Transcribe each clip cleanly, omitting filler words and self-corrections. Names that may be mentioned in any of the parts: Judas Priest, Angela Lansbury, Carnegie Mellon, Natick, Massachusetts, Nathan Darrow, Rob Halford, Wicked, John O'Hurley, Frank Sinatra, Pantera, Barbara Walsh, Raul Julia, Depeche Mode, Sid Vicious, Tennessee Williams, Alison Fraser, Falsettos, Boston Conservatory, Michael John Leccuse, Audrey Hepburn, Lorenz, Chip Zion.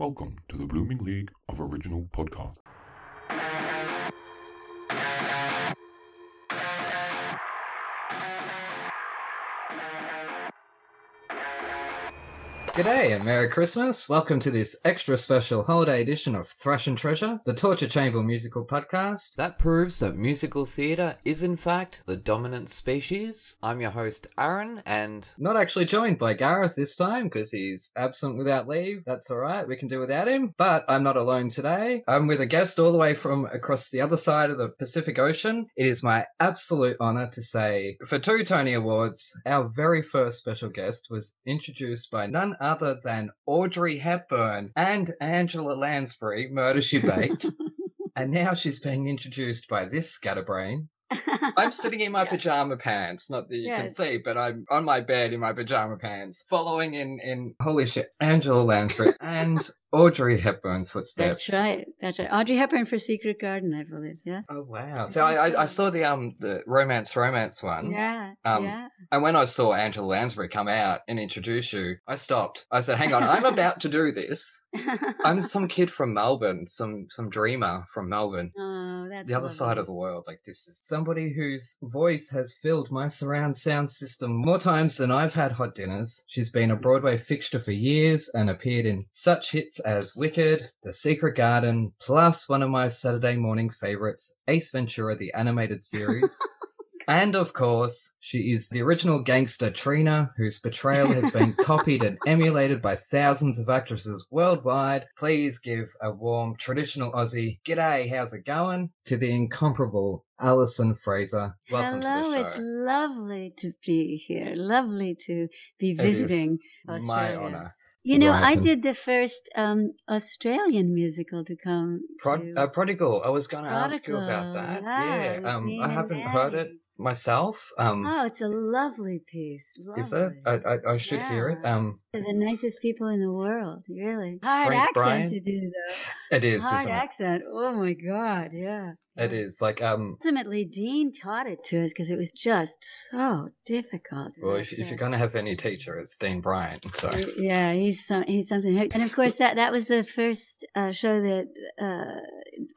Welcome to the Blooming League of Original Podcasts. G'day and Merry Christmas. Welcome to this extra special holiday edition of Thrush and Treasure, the Torture Chamber musical podcast. That proves that musical theatre is in fact the dominant species. I'm your host Aaron and... not actually joined by Gareth this time because he's absent without leave. That's alright, we can do without him. But I'm not alone today. I'm with a guest all the way from across the other side of the Pacific Ocean. It is my absolute honour to say, for 2 Tony Awards, our very first special guest was introduced by none other than Audrey Hepburn and Angela Lansbury, Murder, She Baked. And now she's being introduced by this scatterbrain. I'm sitting in my pajama pants, not that you can see, but I'm on my bed in my pajama pants, following in holy shit, Angela Lansbury and Audrey Hepburn's footsteps. That's right. That's right. Audrey Hepburn for Secret Garden, I believe. Yeah. Oh wow! So I saw the romance one. Yeah. And when I saw Angela Lansbury come out and introduce you, I stopped. I said, "Hang on, I'm about to do this. I'm some kid from Melbourne, some dreamer from Melbourne. Oh, that's the other side of the world. Like this is somebody whose voice has filled my surround sound system more times than I've had hot dinners. She's been a Broadway fixture for years and appeared in such hits as Wicked, The Secret Garden, plus one of my Saturday morning favourites, Ace Ventura, the animated series. And, of course, she is the original gangster Trina, whose portrayal has been copied and emulated by thousands of actresses worldwide. Please give a warm, traditional Aussie, "G'day, how's it going?" to the incomparable Alison Fraser. Welcome to the show. It's lovely to be here. Lovely to be visiting Australia. My honour. You know, I did the first Australian musical to come to... Prodigal. I was going to ask you about that. Yeah. I haven't heard it myself. It's a lovely piece. Lovely. Is it? I should hear it. They're the nicest people in the world, really. Hard accent to do, though. It is, isn't it? Hard accent. Oh, my God, yeah. It is like ultimately Dean taught it to us because it was just so difficult. Well, if you're going to have any teacher, it's Dean Bryant. So yeah, he's something. And of course that was the first show that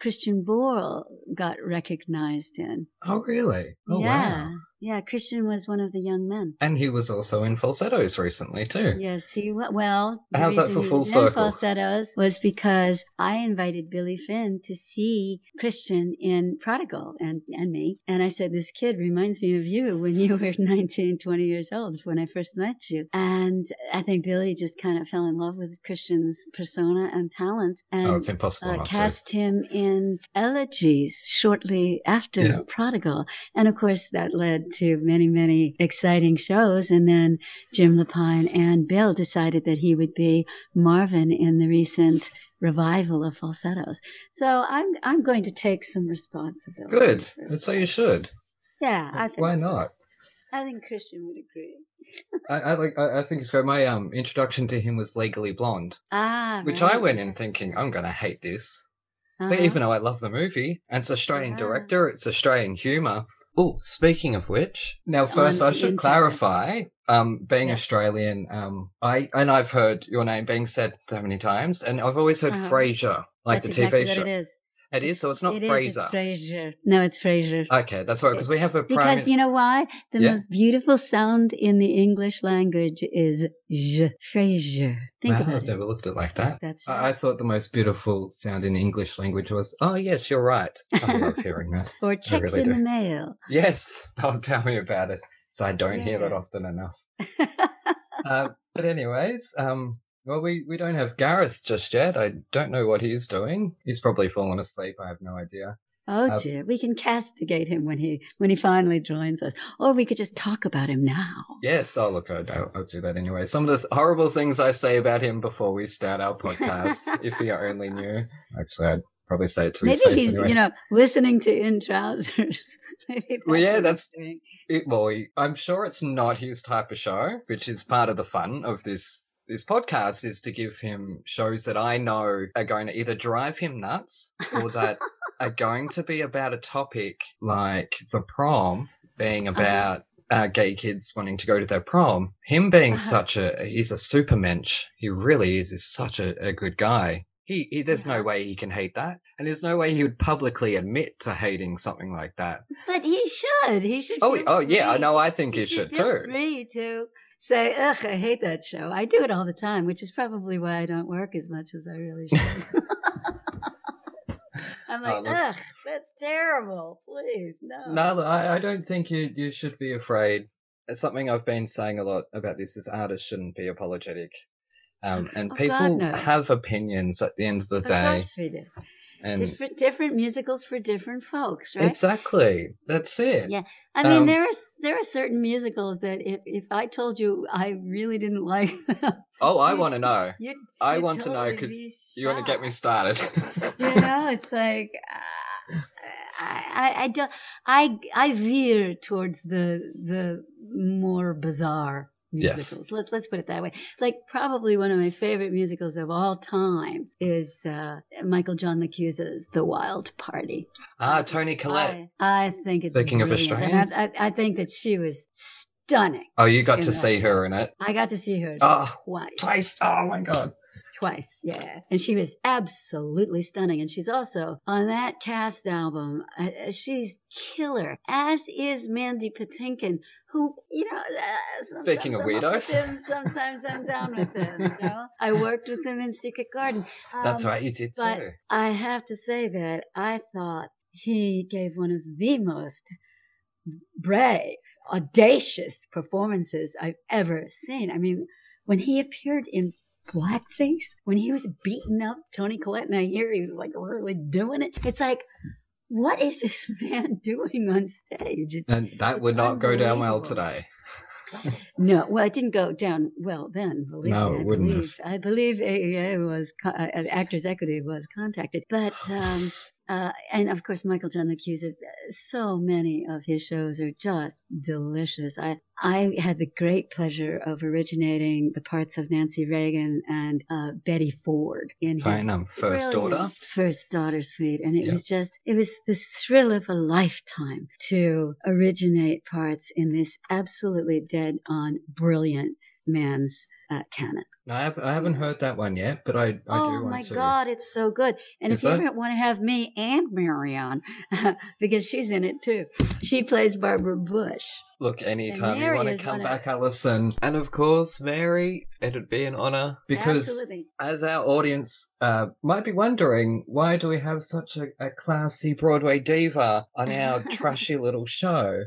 Christian Borle got recognized in. Oh really? Oh yeah. Wow. Yeah, Christian was one of the young men. And he was also in Falsettos recently too. Yes, he was. Well, how's that for full circle? Falsettos was because I invited Billy Finn to see Christian in Prodigal and me. And I said, this kid reminds me of you when you were 19, 20 years old when I first met you. And I think Billy just kind of fell in love with Christian's persona and talent. And, it's impossible not cast to. Him in Elegies shortly after Prodigal. And of course that led to many, many exciting shows. And then Jim Lapine and Bill decided that he would be Marvin in the recent revival of Falsettos. So I'm going to take some responsibility. Good. That's how you should. Yeah, I think why not? I think Christian would agree. I think it's great. My introduction to him was Legally Blonde, which I went in thinking, I'm going to hate this. But even though I love the movie, and it's Australian director, it's Australian humour. Oh, speaking of which, now first I should clarify, being Australian, I've heard your name being said so many times, and I've always heard Frasier, like that's the exactly TV show. What it is. It is, so it's not Fraser. It's Frasier. No, it's Frasier. Okay, that's right, because we have a... because you know why? The most beautiful sound in the English language is Frasier. Think about it. I've never looked at it like that. That's right. I thought the most beautiful sound in English language was, oh, yes, you're right. I love hearing that. Or checks really in the mail. Yes. Oh, tell me about it. So I don't hear it often enough. But anyways... well, we don't have Gareth just yet. I don't know what he's doing. He's probably fallen asleep. I have no idea. Oh, dear. We can castigate him when he finally joins us. Or we could just talk about him now. Yes. Oh, look, I'll do that anyway. Some of the horrible things I say about him before we start our podcast, if he only knew. Actually, I'd probably say it to his face anyway. Maybe he's, listening to In Trousers. I'm sure it's not his type of show, which is part of the fun of this podcast is to give him shows that I know are going to either drive him nuts or that are going to be about a topic like The Prom being about gay kids wanting to go to their prom. Him being such a, he's a super mensch. He really is. He's such a good guy. He there's no way he can hate that. And there's no way he would publicly admit to hating something like that. But he should. He should. Oh, yeah. I know. I think he should too. Free to say, ugh, I hate that show. I do it all the time, which is probably why I don't work as much as I really should. I'm like, ugh, that's terrible. Please, no. No, I don't think you should be afraid. It's something I've been saying a lot about this is artists shouldn't be apologetic. And people have opinions at the end of the day. Of course we do. And different musicals for different folks, right? Exactly. That's it. Yeah. I mean, there are certain musicals that if I told you I really didn't like them. Oh, I want to know. I want to know because you want to get me started. You know, it's like I veer towards the more bizarre musicals. Yes. Let's put it that way. Like probably one of my favorite musicals of all time is Michael John Leccuse's The Wild Party. Toni Collette. I think it's speaking brilliant. Of Australians. And I think that she was stunning. Oh, you got to see her in it. I got to see her twice. Oh my God. Twice, yeah. And she was absolutely stunning. And she's also on that cast album. She's killer, as is Mandy Patinkin, who, you know, speaking of weirdos, sometimes I'm down with them. You know, I worked with them in Secret Garden. That's right, you did too. I have to say that I thought he gave one of the most brave, audacious performances I've ever seen. I mean, when he appeared in blackface, when he was beating up Toni Collette, and I hear he was like really doing it. It's like, what is this man doing on stage? And that would not go down well today. No, well, it didn't go down well then. I believe AEA was Actors Equity was contacted, but and of course Michael John Lecuse. So many of his shows are just delicious. I had the great pleasure of originating the parts of Nancy Reagan and Betty Ford in his First Daughter suite, and it was just the thrill of a lifetime to originate parts in this absolutely dead-on brilliant man's canon. No, I haven't heard that one yet, but I do want to. Oh my God, it's so good! And if you want to have me and Mary on, because she's in it too. She plays Barbara Bush. Look, anytime you want to come back, Alison, and of course Mary, it'd be an honor. Because as our audience might be wondering, why do we have such a classy Broadway diva on our trashy little show?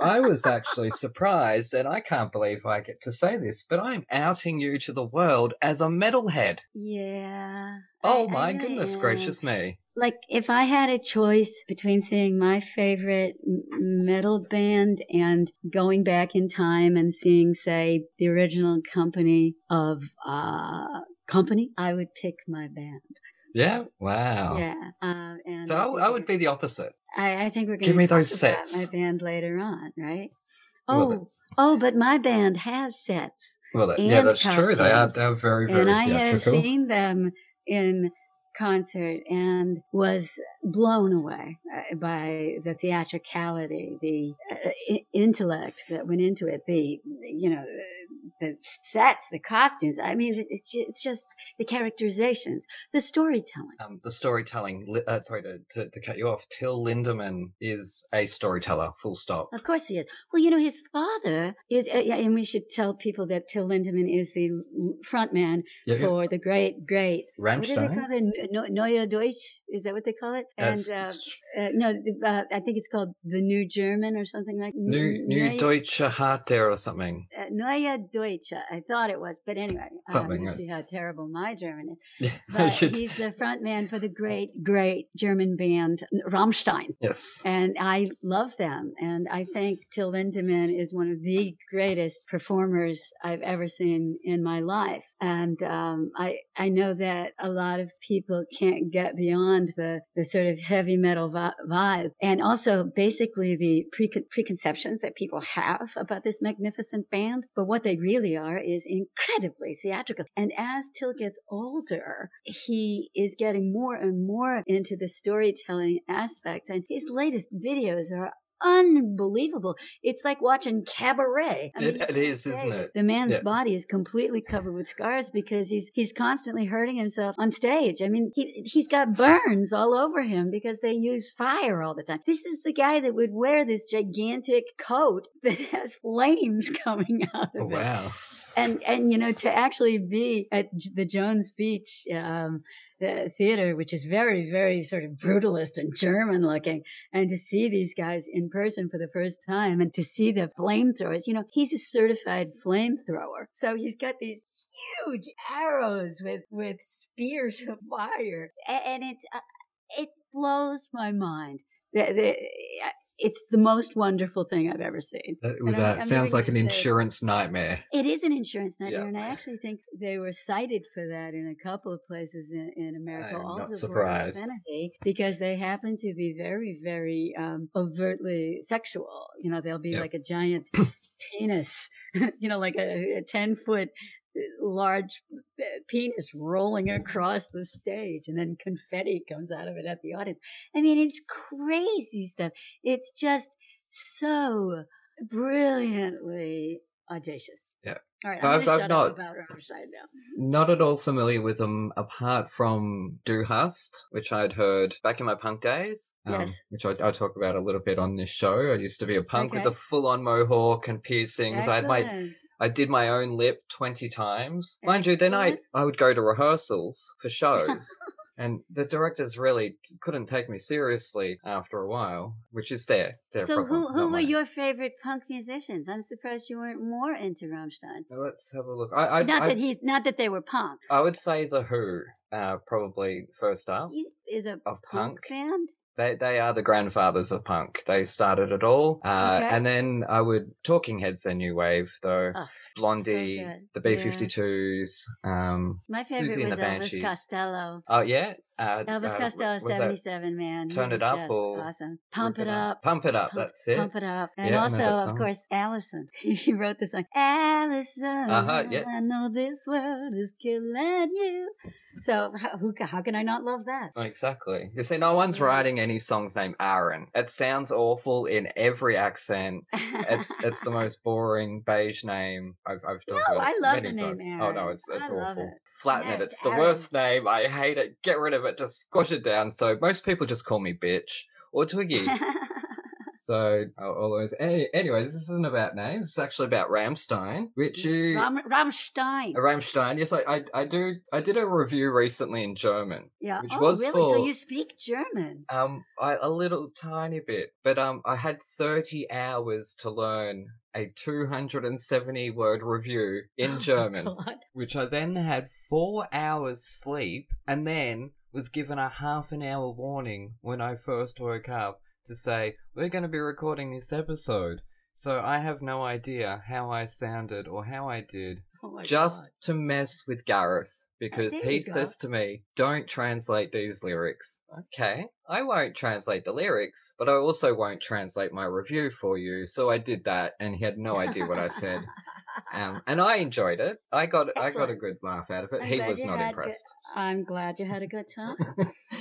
I was actually surprised, and I can't believe I get to say this, but I'm outing you to the world as a metalhead. Yeah. Oh my goodness gracious me. Like if I had a choice between seeing my favorite metal band and going back in time and seeing, say, the original Company of Company, I would pick my band. Yeah, wow. Yeah. And so I would be the opposite. I think we're going to give me those sets. My band later on, right? But my band has sets. Well, that's costumes. True. They're very, very theatrical. And I have seen them in concert and was blown away by the theatricality, the intellect that went into it, the sets, the costumes. I mean, it's just the characterizations, the storytelling. Sorry to cut you off. Till Lindemann is a storyteller, full stop. Of course he is. Well, you know, his father is, and we should tell people that Till Lindemann is the frontman for the great Rammstein. What do they call it? Neue Deutsche? Is that what they call it? Yes. And I think it's called the New German or something like that. Neue Deutsche Härte or something. Neue Deutsche, I thought it was, but anyway, you see how terrible my German is. Yeah, but he's the front man for the great German band Rammstein. Yes, and I love them, and I think Till Lindemann is one of the greatest performers I've ever seen in my life, and I know that a lot of people can't get beyond the sort of heavy metal vibe, and also basically the preconceptions that people have about this magnificent band, but what they really are is incredibly theatrical. And as Till gets older, he is getting more and more into the storytelling aspects. And his latest videos are unbelievable. It's like watching Cabaret. I mean, it is, isn't it? The man's body is completely covered with scars because he's constantly hurting himself on stage. I mean, he's got burns all over him because they use fire all the time. This is the guy that would wear this gigantic coat that has flames coming out of it. Wow. And you know, to actually be at the Jones Beach the theater, which is very, very sort of brutalist and German looking, and to see these guys in person for the first time and to see the flamethrowers, you know, he's a certified flamethrower. So he's got these huge arrows with spears of fire. And it blows my mind. It's the most wonderful thing I've ever seen. That sounds like an insurance nightmare. It is an insurance nightmare, and I actually think they were cited for that in a couple of places in America. I'm also not surprised. For obscenity, because they happen to be very, very overtly sexual. You know, they'll be like a giant penis, you know, like a 10-foot large penis rolling across the stage, and then confetti comes out of it at the audience. I mean, it's crazy stuff. It's just so brilliantly audacious. Yeah. All right, I'm going to shut up about Rammstein now. Not at all familiar with them apart from Du hast, which I'd heard back in my punk days, which I talk about a little bit on this show. I used to be a punk with a full-on mohawk and piercings. I did my own lip 20 times. Mind you, then I would go to rehearsals for shows. And the directors really couldn't take me seriously after a while, which is their so problem. So who were your favorite punk musicians? I'm surprised you weren't more into Rammstein. Let's have a look. Not that they were punk. I would say The Who, probably first up. He is a punk band? They are the grandfathers of punk. They started it all. And then I would Talking Heads, their new wave, though. Oh, Blondie, so the B-52s. My favorite was Elvis Costello. Oh, yeah? Elvis Costello, 77, man. Turn It Up or awesome. Pump It Up. Pump It Up, that's it. Pump It Up. And also, of course, Alison. He wrote the song. Alison, I know this world is killing you. So how can I not love that? Exactly. You see, no one's writing any songs named Aaron. It sounds awful in every accent. It's the most boring beige name I've talked about. I love many the name times. Aaron. Oh no, it's awful. Flatten it. It's the worst name. I hate it. Get rid of it. Just squash it down. So most people just call me bitch or Twiggy. So, anyways, this isn't about names. It's actually about Rammstein, which you... Rammstein. Rammstein, yes. I did a review recently in German. Yeah. Which was really? So you speak German? A little tiny bit. But I had 30 hours to learn a 270-word review in German. God. Which I then had 4 hours sleep and then was given a half an hour warning when I first woke up to say, we're going to be recording this episode, so I have no idea how I sounded or how I did, just to mess with Gareth, because he says to me, don't translate these lyrics. Okay, I won't translate the lyrics, but I also won't translate my review for you, so I did that, and he had no idea what I said. And I enjoyed it. I got a good laugh out of it. He was not impressed. I'm glad you had a good time.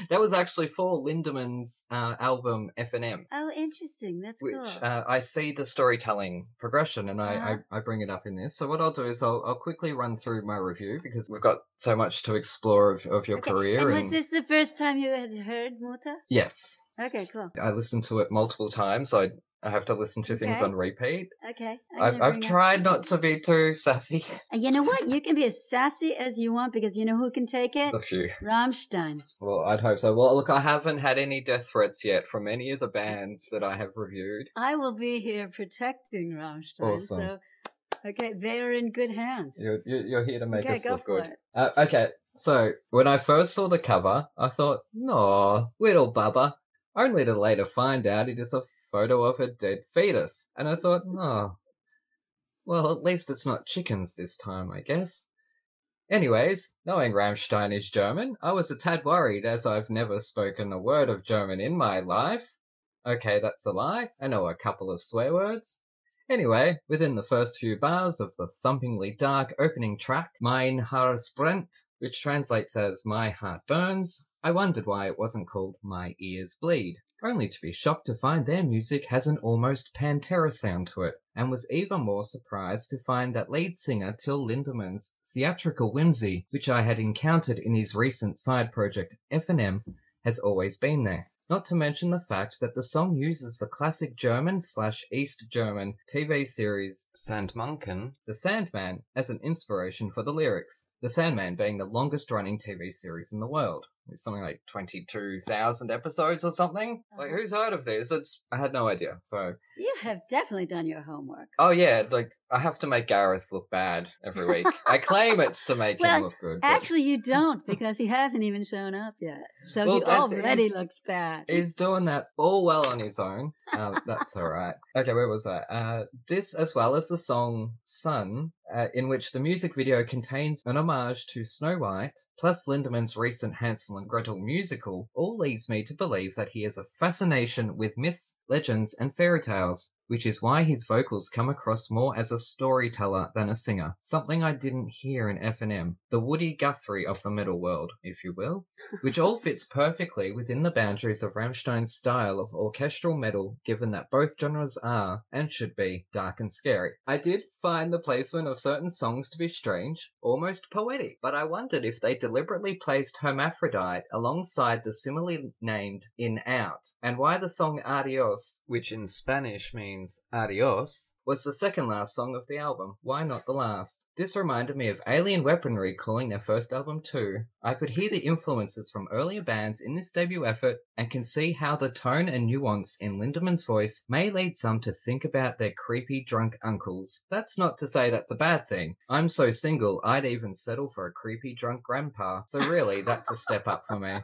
That was actually for Lindemann's album FNM. Oh, interesting. That's cool. Which I see the storytelling progression, and I bring it up in this. So what I'll do is I'll quickly run through my review because we've got so much to explore of your career. And was this the first time you had heard Mutter? Yes. Okay, cool. I listened to it multiple times. I have to listen to things on repeat. Okay. I've tried not to be too sassy. You know what? You can be as sassy as you want because you know who can take it? A few. Rammstein. Well, I'd hope so. Well, look, I haven't had any death threats yet from any of the bands that I have reviewed. I will be here protecting Rammstein. Awesome. So, okay, they are in good hands. You're here to make us look good. It. Okay, so when I first saw the cover, I thought, no, little bubba. Only to later find out it is a photo of a dead fetus. And I thought, oh, well, at least it's not chickens this time, I guess. Anyways, knowing Rammstein is German, I was a tad worried as I've never spoken a word of German in my life. Okay, that's a lie. I know a couple of swear words. Anyway, within the first few bars of the thumpingly dark opening track, Mein Herz brennt, which translates as My Heart Burns, I wondered why it wasn't called My Ears Bleed. only to be shocked to find their music has an almost Pantera sound to it, and was even more surprised to find that lead singer Till Lindemann's theatrical whimsy, which I had encountered in his recent side project FNM, has always been there. Not to mention the fact that the song uses the classic German/East German TV series Sandmännchen, The Sandman, as an inspiration for the lyrics, The Sandman being the longest-running TV series in the world. It's something like 22,000 episodes or something. Like, who's heard of this? I had no idea, so... You have definitely done your homework. Oh, yeah, like, I have to make Gareth look bad every week. I claim it's to make him look good. But... Actually, you don't, because he hasn't even shown up yet. So he already looks bad. He's doing that all well on his own. That's all right. Okay, where was I? This, as well as the song Sun... in which the music video contains an homage to Snow White, plus Lindemann's recent Hansel and Gretel musical, all leads me to believe that he has a fascination with myths, legends, and fairy tales, which is why his vocals come across more as a storyteller than a singer, something I didn't hear in FNM, the Woody Guthrie of the middle world, if you will, which all fits perfectly within the boundaries of Rammstein's style of orchestral metal, given that both genres are, and should be, dark and scary. I did find the placement of certain songs to be strange, almost poetic, but I wondered if they deliberately placed Hermaphrodite alongside the similarly named In Out, and why the song Adios, which in Spanish means adios, was the second last song of the album. Why not the last? This reminded me of Alien Weaponry calling their first album too. I could hear the influences from earlier bands in this debut effort and can see how the tone and nuance in Lindemann's voice may lead some to think about their creepy drunk uncles. That's not to say that's a bad thing. I'm so single, I'd even settle for a creepy drunk grandpa. So really, that's a step up for me.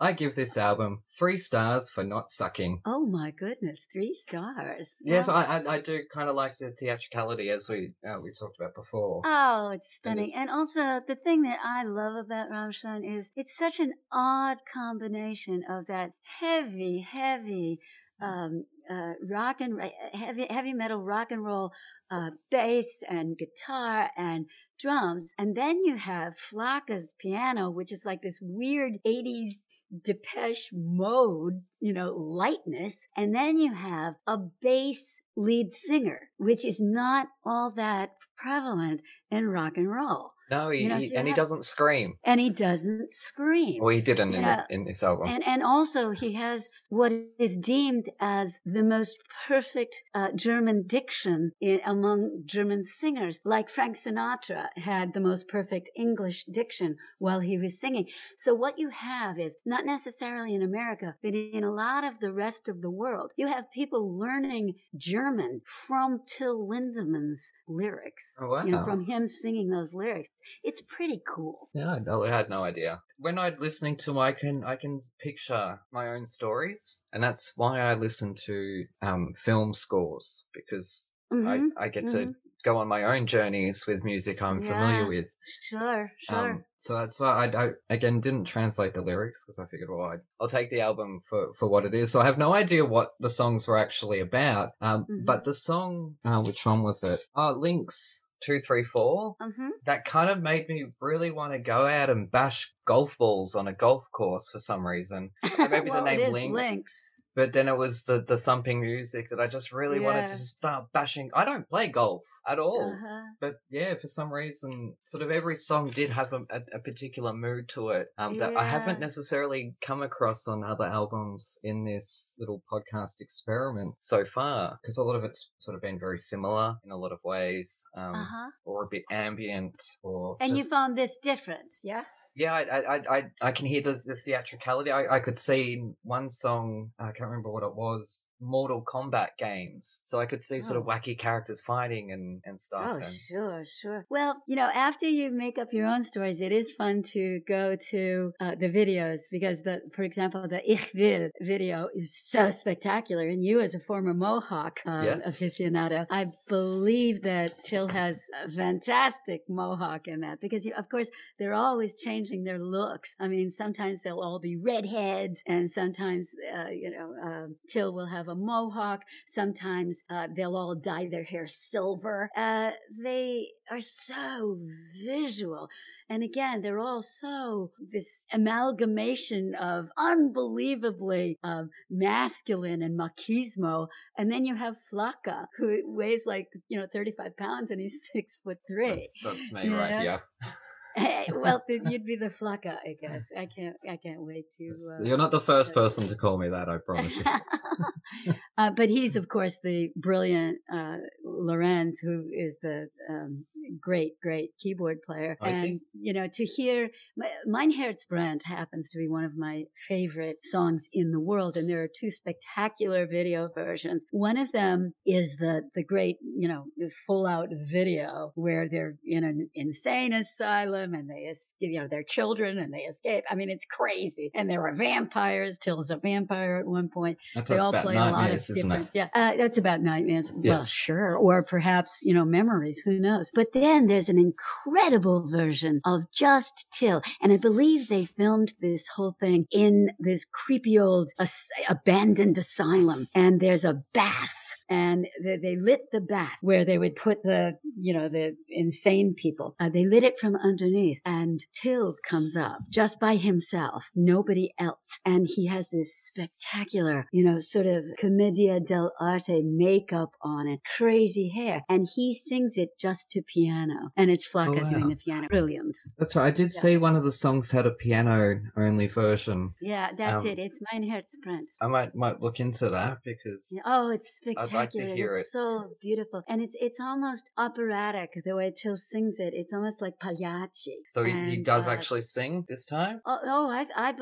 I give this album 3 stars for not sucking. Oh my goodness, 3 stars. Wow. Yes, I do kind of like the theatricality as we talked about before. Oh, it's stunning. And also, the thing that I love about Rammstein is it's such an odd combination of that heavy, rock and heavy metal rock and roll bass and guitar and drums. And then you have Flaka's piano, which is like this weird 80s Depeche Mode, lightness. And then you have a bass lead singer, which is not all that prevalent in rock and roll. No, he doesn't scream. And he doesn't scream. Well, he didn't in this album. And also he has what is deemed as the most perfect German diction among German singers. Like Frank Sinatra had the most perfect English diction while he was singing. So what you have is, not necessarily in America, but in a lot of the rest of the world, you have people learning German from Till Lindemann's lyrics. Oh, wow. From him singing those lyrics. It's pretty cool. Yeah, I had no idea. When I'm listening to them, I can picture my own stories, and that's why I listen to film scores, because I get to go on my own journeys with music I'm familiar with. Sure. So that's why I again didn't translate the lyrics, because I figured, I'll take the album for what it is. So I have no idea what the songs were actually about. But the song, which one was it? Links. 2, 3, 4. That kind of made me really want to go out and bash golf balls on a golf course for some reason. Maybe the name Links. But then it was the thumping music that I just really wanted to just start bashing. I don't play golf at all. But yeah, for some reason, sort of every song did have a particular mood to it that I haven't necessarily come across on other albums in this little podcast experiment so far, because a lot of it's sort of been very similar in a lot of ways or a bit ambient. You found this different, yeah? Yeah, I can hear the theatricality. I could see in one song, I can't remember what it was, Mortal Kombat games. So I could see sort of wacky characters fighting and stuff. Oh, sure. Well, after you make up your own stories, it is fun to go to the videos, because, for example, the Ich Will video is so spectacular. And you, as a former Mohawk aficionado, I believe that Till has a fantastic Mohawk in that, because, of course, they're always changing changing their looks. I mean, sometimes they'll all be redheads, and sometimes, Till will have a mohawk. Sometimes they'll all dye their hair silver. They are so visual. And again, they're all so this amalgamation of unbelievably masculine and machismo. And then you have Flaka, who weighs 35 pounds and he's 6'3". That's me, right? Yeah. Well, you'd be the Flaka, I guess. I can't wait to. You're not the first person to call me that, I promise you. But he's, of course, the brilliant Lorenz, who is the great keyboard player. I see. To hear Mein Herz brennt happens to be one of my favorite songs in the world, and there are two spectacular video versions. One of them is the great, full out video where they're in an insane asylum. And they, they're children and they escape. I mean, it's crazy. And there are vampires. Till's a vampire at one point. That's they all about play a lot of different. Yeah, that's about nightmares. Yes. Well, sure, or perhaps memories. Who knows? But then there's an incredible version of just Till, and I believe they filmed this whole thing in this creepy old abandoned asylum. And there's a bath. And they lit the bath where they would put the insane people. They lit it from underneath, and Till comes up just by himself, nobody else. And he has this spectacular, sort of commedia dell'arte makeup on and crazy hair. And he sings it just to piano. And it's Flaka doing the piano. Brilliant. That's right. I did see one of the songs had a piano-only version. Yeah, that's it. It's Mein Herz brennt. I might look into that because... Oh, it's spectacular. I'd like to hear it. It's so beautiful. And it's almost operatic, the way Till sings it. It's almost like Pagliacci. So he does actually sing this time? Oh,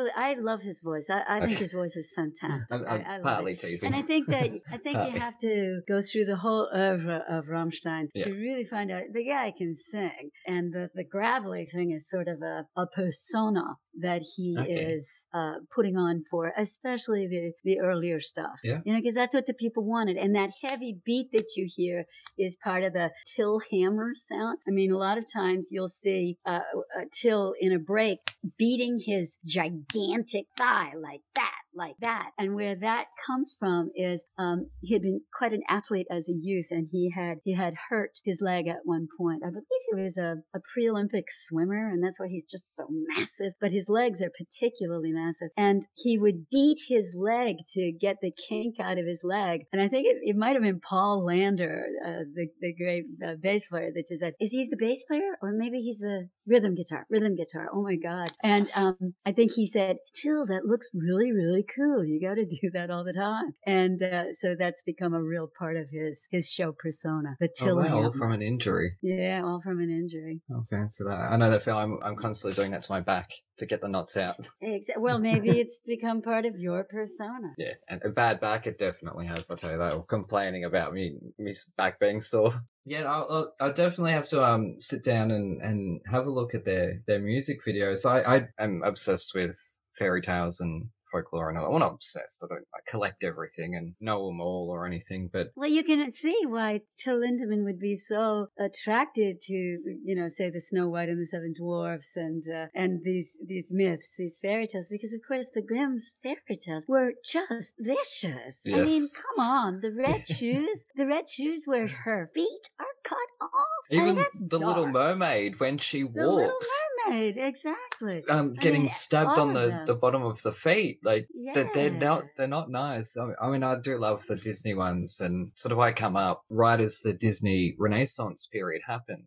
I love his voice. I think his voice is fantastic. I'm partly teasing. And I think you have to go through the whole oeuvre of Rammstein to really find out the guy can sing. And the gravelly thing is sort of a persona that he is putting on for, especially the earlier stuff. Yeah. Because that's what the people wanted. And that heavy beat that you hear is part of the Till hammer sound. I mean, a lot of times you'll see Till in a break beating his gigantic thigh like that. And where that comes from is he had been quite an athlete as a youth, and he had hurt his leg at one point. I believe he was a pre-Olympic swimmer, and that's why he's just so massive. But his legs are particularly massive. And he would beat his leg to get the kink out of his leg. And I think it might have been Paul Lander, the great bass player, that just said, is he the bass player? Or maybe he's the rhythm guitar. Oh, my God. And I think he said, Till, that looks really, really cool. You got to do that all the time. And so that's become a real part of his show persona. The Till. Oh, wow. All from an injury. Yeah, all from an injury. Oh, fancy that. I know that feeling. I'm constantly doing that to my back to get the knots out. Well, maybe it's become part of your persona. Yeah, and a bad back it definitely has, I'll tell you that. Or complaining about me back being sore. Yeah, I'll definitely have to sit down and have a look at their music videos. I am obsessed with fairy tales and folklore and all that. Well, not obsessed. I collect everything and know them all or anything, but... Well, you can see why Till Lindemann would be so attracted to, say the Snow White and the Seven Dwarfs and these myths, these fairy tales, because, of course, the Grimm's fairy tales were just vicious. Yes. I mean, come on. The red shoes where her feet are cut off. Even the dark. Little Mermaid when she walks. The Little Mermaid, exactly. Getting stabbed on the bottom of the feet, they're not nice. I mean, I do love the Disney ones, and sort of I come up right as the Disney Renaissance period happened.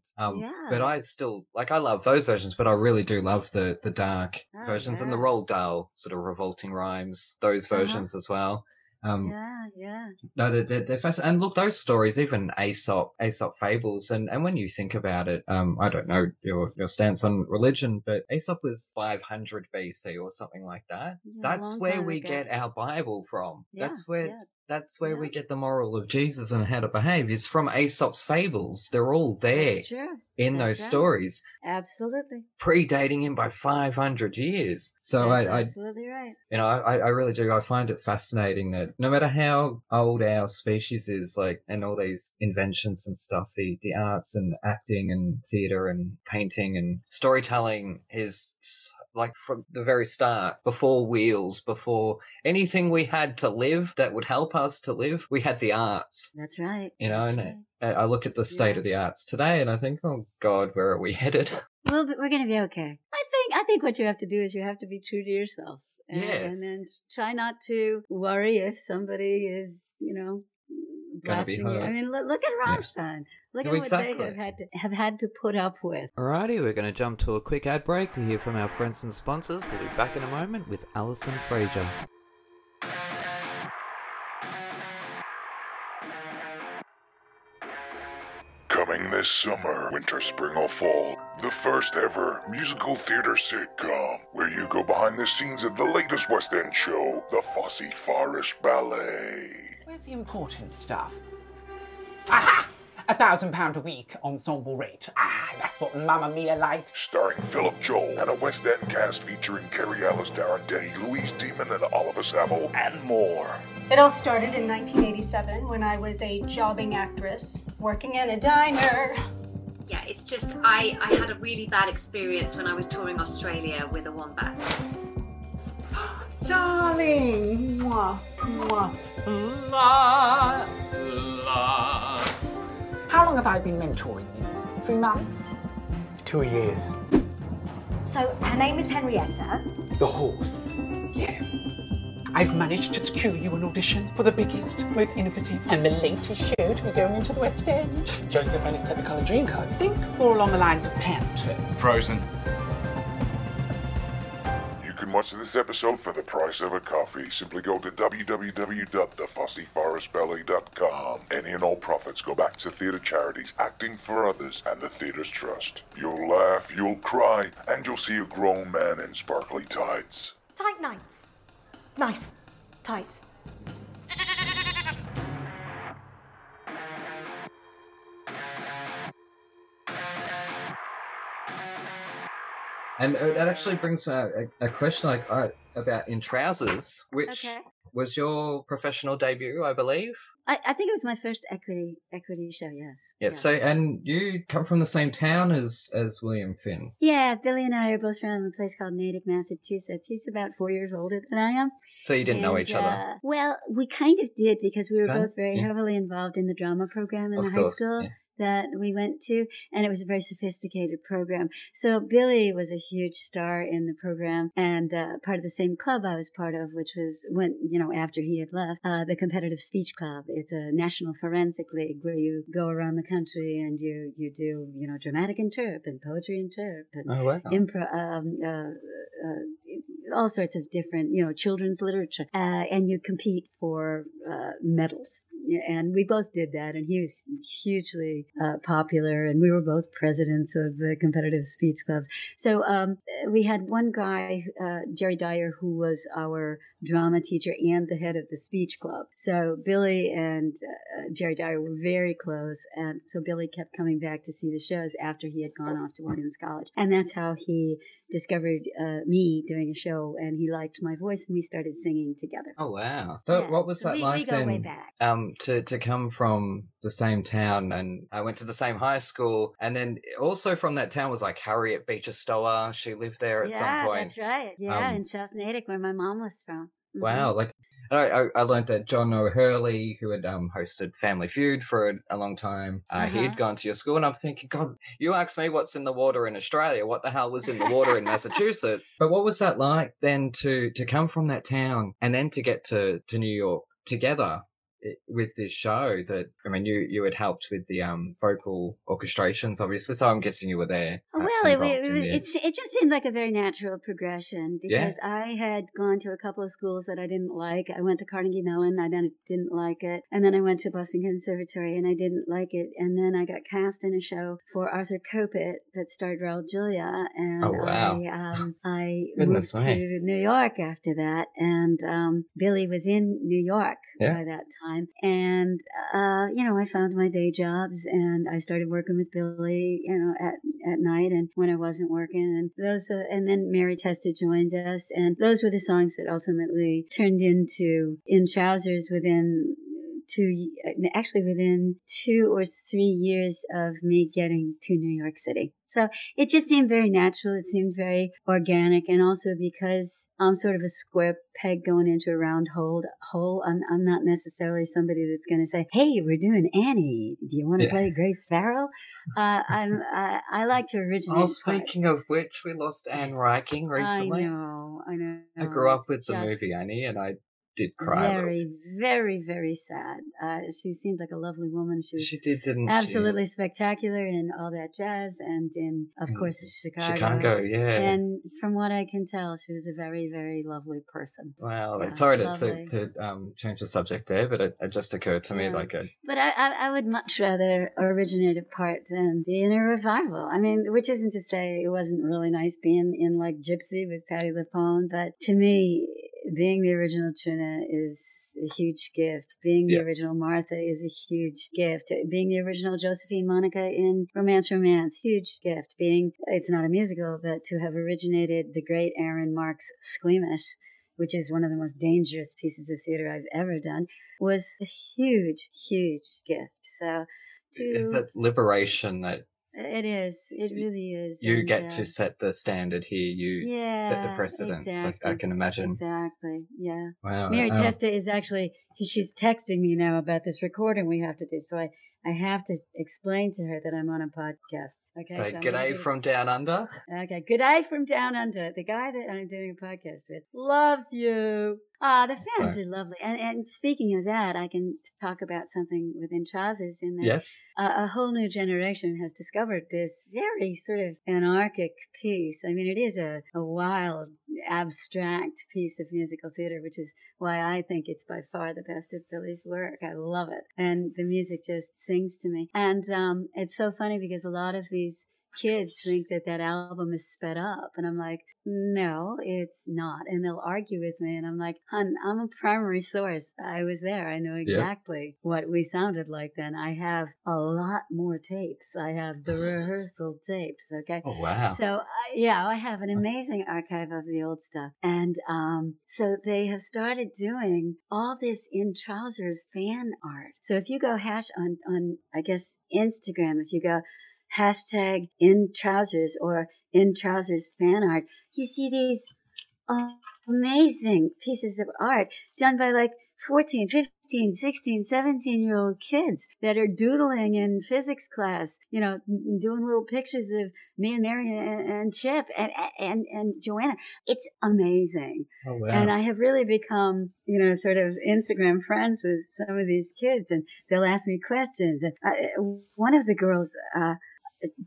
But I still I love those versions, but I really do love the dark versions and the Roald Dahl sort of revolting rhymes. Those versions as well. No, they're fascinating. And look, those stories, even Aesop fables, and when you think about it, I don't know your stance on religion, but Aesop was 500 BC or something like that. Yeah, that's where we get our Bible from. Yeah, that's where That's where we get the moral of Jesus and how to behave. It's from Aesop's fables. They're all there in those stories. Absolutely. Predating him by 500 years. So absolutely right. You know, I really do. I find it fascinating that no matter how old our species is, like, and all these inventions and stuff, the arts and acting and theatre and painting and storytelling is like from the very start, before wheels, before anything we had to live that would help us to live, we had the arts. That's right. You know, I look at the state of the arts today and I think, oh God, where are we headed? Well, but we're going to be okay. I think what you have to do is you have to be true to yourself. And then try not to worry if somebody is, you know, blasting you. I mean, look at Rammstein. Yeah. Look at what they have had to put up with. Alrighty, we're going to jump to a quick ad break to hear from our friends and sponsors. We'll be back in a moment with Alison Fraser. Coming this summer, winter, spring, or fall, the first ever musical theater sitcom where you go behind the scenes of the latest West End show, the Fosse Forest Ballet. Where's the important stuff? Aha! £1,000 a week ensemble rate. Ah, that's what Mamma Mia likes. Starring Philip Joel and a West End cast featuring Kerry Alice Darrandetti, Louise Demon, and Oliver Saville, and more. It all started in 1987 when I was a jobbing actress working at a diner. Yeah, it's just I had a really bad experience when I was touring Australia with a wombat. Darling! Mwah, mwah, la, la. How long have I been mentoring you? 3 months? 2 years. So, her name is Henrietta? The horse, yes. I've managed to secure you an audition for the biggest, most innovative, and the latest show to be going into the West End. Joseph and his Technicolor Dreamcoat. Think more along the lines of Panto. Frozen. You can watch this episode for the price of a coffee. Simply go to www.thefosseforestballet.com. Any and all profits go back to theatre charities, acting for others, and the Theatres Trust. You'll laugh, you'll cry, and you'll see a grown man in sparkly tights. Tight nights. Nice tights. And it actually brings me a question about In Trousers, which was your professional debut, I believe. I think it was my first equity show, yes. Yeah. So, and you come from the same town as William Finn. Yeah, Billy and I are both from a place called Natick, Massachusetts. He's about 4 years older than I am. So you didn't know each other? Well, we kind of did because we were both very heavily involved in the drama program in high school. Yeah. That we went to, and it was a very sophisticated program. So Billy was a huge star in the program, and part of the same club I was part of, which was when, you know, after he had left, the Competitive Speech Club. It's a national forensic league where you go around the country and you do, you know, dramatic interp and poetry interp and improv, all sorts of different, you know, children's literature, and you compete for medals. And we both did that, and he was hugely popular, and we were both presidents of the Competitive Speech Club. So we had one guy, Jerry Dyer, who was our drama teacher and the head of the speech club. So Billy and Jerry Dyer were very close, and so Billy kept coming back to see the shows after he had gone off to Williams College. And that's how he discovered me doing a show, and he liked my voice, and we started singing together. Oh, wow. So what was that like then? We go way back. To come from the same town, and I went to the same high school, and then also from that town was like Harriet Beecher Stowe. She lived there at some point. That's right. Yeah, in South Natick, where my mom was from. Mm-hmm. Wow. Like, I learned that John O'Hurley, who had hosted Family Feud for a long time, he had gone to your school, and I'm thinking, God, you asked me what's in the water in Australia. What the hell was in the water in Massachusetts? But what was that like then to come from that town and then to get to New York together? with this show that, I mean, you had helped with the vocal orchestrations, obviously, so I'm guessing you were there. Well, it just seemed like a very natural progression because I had gone to a couple of schools that I didn't like. I went to Carnegie Mellon, I didn't like it, and then I went to Boston Conservatory and I didn't like it, and then I got cast in a show for Arthur Copitt that starred Raul Julia, and I moved to New York after that, and Billy was in New York by that time, and I found my day jobs and I started working with Billy, at night and when I wasn't working, and then Mary Testa joined us, and those were the songs that ultimately turned into In Trousers within 2 or 3 years of me getting to New York City. So it just seemed very natural. It seemed very organic. And also because I'm sort of a square peg going into a round hole, I'm not necessarily somebody that's going to say, hey, we're doing Annie. Do you want to play Grace Farrell? I like to originate. Oh, speaking of which, we lost Anne Reiking recently. I know. I grew up with the movie Annie, and I did cry. Very, very, very sad. She seemed like a lovely woman. She was absolutely spectacular in All That Jazz and in, of course, Chicago. Chicago, yeah. And from what I can tell, she was a very, very lovely person. Wow. Yeah, sorry to change the subject there, but it just occurred to me like a... But I would much rather originate a part than be in a revival. I mean, which isn't to say it wasn't really nice being in like Gypsy with Patti LuPone, but to me... Being the original Trina is a huge gift. Being the original Martha is a huge gift. Being the original Josephine Monica in Romance, huge gift. Being, it's not a musical, but to have originated the great Aaron Marks' Squeamish, which is one of the most dangerous pieces of theater I've ever done, was a huge, huge gift. So, it's that liberation that... It is. It really is. You get to set the standard here. You set the precedence. Exactly. I can imagine. Exactly. Yeah. Wow. Mary Testa is actually, she's texting me now about this recording we have to do. So I have to explain to her that I'm on a podcast. Okay. So g'day from Down Under. Okay. G'day from Down Under. The guy that I'm doing a podcast with loves you. Ah, the fans are lovely. And speaking of that, I can talk about something within Trousers in that a whole new generation has discovered this very sort of anarchic piece. I mean, it is a wild, abstract piece of musical theater, which is why I think it's by far the best of Billy's work. I love it. And the music just sings to me. And it's so funny because a lot of these kids think that album is sped up, and I'm like, no, it's not. And they'll argue with me, and I'm like, hon, I'm a primary source. I was there. I know exactly what we sounded like then. I have a lot more tapes. I have the rehearsal tapes, okay? Oh, wow. So, I have an amazing archive of the old stuff. And so they have started doing all this In Trousers fan art. So if you go hash on I guess, Instagram, if you go # In Trousers or In Trousers fan art, you see these amazing pieces of art done by like 14, 15, 16, 17-year-old kids that are doodling in physics class, doing little pictures of me and Mary and Chip and Joanna. It's amazing. Oh, wow. And I have really become, sort of Instagram friends with some of these kids, and they'll ask me questions. And one of the girls...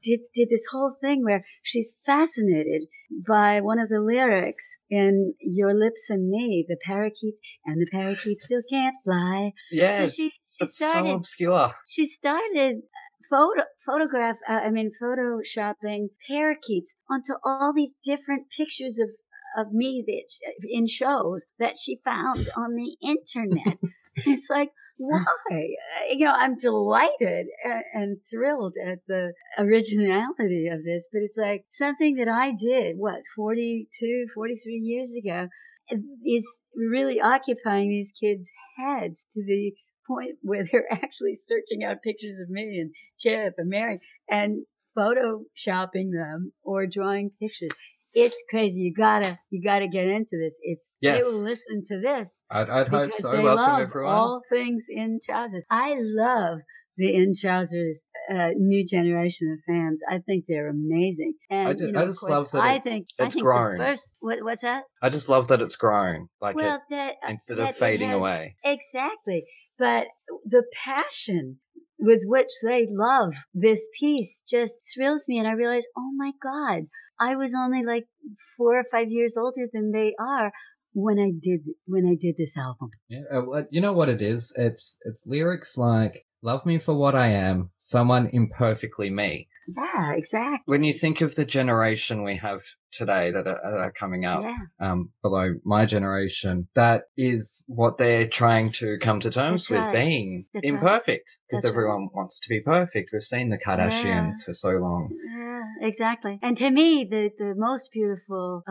did this whole thing where she's fascinated by one of the lyrics in Your Lips and Me, the parakeet, and the parakeet still can't fly. Yes, so it's so obscure. She started photoshopping parakeets onto all these different pictures of me in shows that she found on the internet. It's like, why? I'm delighted and thrilled at the originality of this, but it's like something that I did, 42, 43 years ago, is really occupying these kids' heads to the point where they're actually searching out pictures of me and Chip and Mary and photoshopping them or drawing pictures. It's crazy. You gotta get into this. They will listen to this. I'd hope so. They Welcome love everyone. All things In Trousers. I love the In Trousers new generation of fans. I think they're amazing. And I just love that I think it's grown. What's that? I just love that it's grown. Instead of fading away. Exactly. But the passion with which they love this piece just thrills me. And I realize, oh my God, I was only like 4 or 5 years older than they are when I did this album. Yeah, you know what it is? It's lyrics like, love me for what I am, someone imperfectly me. Yeah, exactly. When you think of the generation we have today that are coming up, yeah, below my generation, that is what they're trying to come to terms with, being imperfect, because everyone wants to be perfect. We've seen the Kardashians for so long. Yeah, exactly. And to me, the most beautiful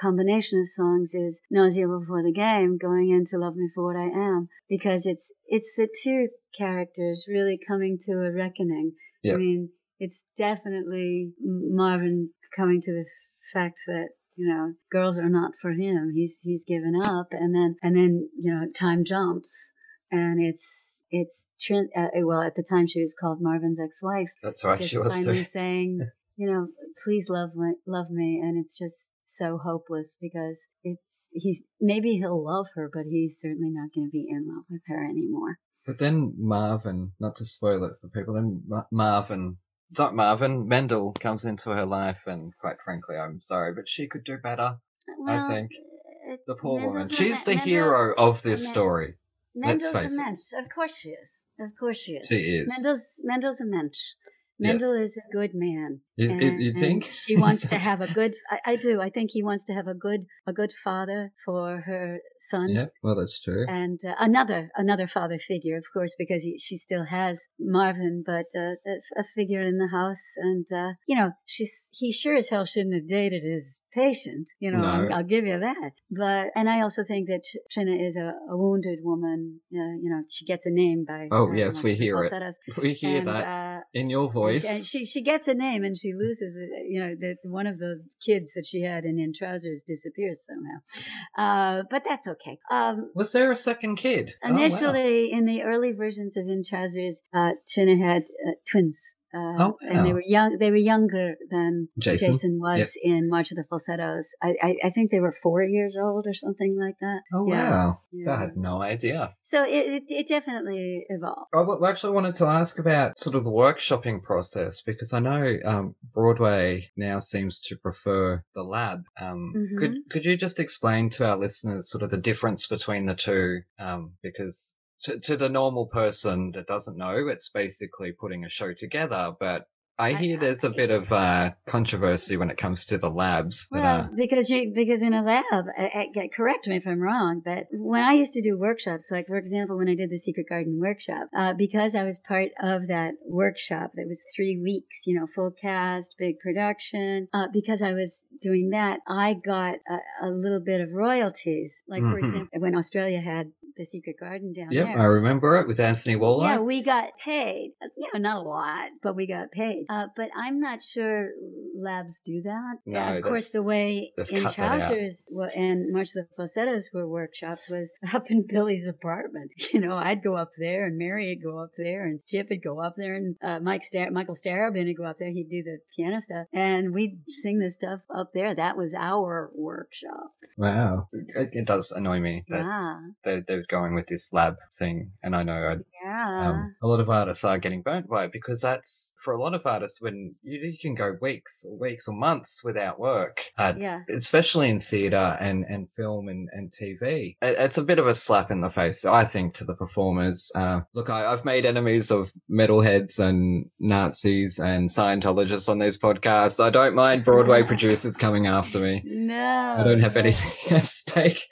combination of songs is Nausea Before the Game going into Love Me for What I Am, because it's the two characters really coming to a reckoning. Yep. I mean, it's definitely Marvin coming to the fact that, you know, girls are not for him. He's given up, and then you know, time jumps, and it's Trina. Well, at the time she was called Marvin's ex-wife. That's right, she was finally saying, you know, please love me, and it's just so hopeless because maybe he'll love her, but he's certainly not going to be in love with her anymore. But then Marvin, not to spoil it for people, then Mendel comes into her life, and quite frankly, I'm sorry, but she could do better, well, I think. The poor woman. She's the hero of this story. Mendel's let's face a mensch. It. Of course she is. Of course she is. She is. Mendel's a mensch. Mendel is a good man. You think? He wants to have a good... I do. I think he wants to have a good father for her son. Yeah, well, that's true. And another father figure, of course, because she still has Marvin, but a figure in the house. And, you know, he sure as hell shouldn't have dated his patient. You know, no. I'll give you that. But and I also think that Trina is a wounded woman. You know, she gets a name by... Oh, yes, we hear it. We hear that in your voice. And she gets a name, and she loses it. You know, one of the kids that she had in Trousers disappears somehow. But that's okay. Was there a second kid? Initially, in the early versions of In Trousers, Trina had twins. And they were young. They were younger than Jason was in March of the Falsettos. I think they were 4 years old or something like that. Oh, yeah. Wow. Yeah. I had no idea. So it definitely evolved. I actually wanted to ask about sort of the workshopping process, because I know Broadway now seems to prefer the lab. Mm-hmm. Could you just explain to our listeners sort of the difference between the two? Because... To the normal person that doesn't know, it's basically putting a show together, but I hear there's a bit of controversy when it comes to the labs. Well, because in a lab, correct me if I'm wrong, but when I used to do workshops, like, for example, when I did the Secret Garden workshop, because I was part of that workshop, that was 3 weeks, you know, full cast, big production, because I was doing that, I got a little bit of royalties. Like, for example, when Australia had the Secret Garden down there. Yep, I remember it with Anthony Waller. Yeah, we got paid. You know, not a lot, but we got paid. But I'm not sure labs do that. No, of course, the way In Trousers and March of the Falsettos were workshopped was up in Billy's apartment. You know, I'd go up there, and Mary would go up there, and Chip would go up there, and Michael Starobin would go up there. He'd do the piano stuff, and we'd sing the stuff up there. That was our workshop. Wow. It does annoy me that they're going with this lab thing, and I know a lot of artists are getting burnt by it, because that's, for a lot of artists, when you can go weeks or months without work, especially in theatre and film and TV. It's a bit of a slap in the face, I think, to the performers. Look, I've made enemies of metalheads and Nazis and Scientologists on these podcasts. I don't mind Broadway producers coming after me. No. I don't have anything at stake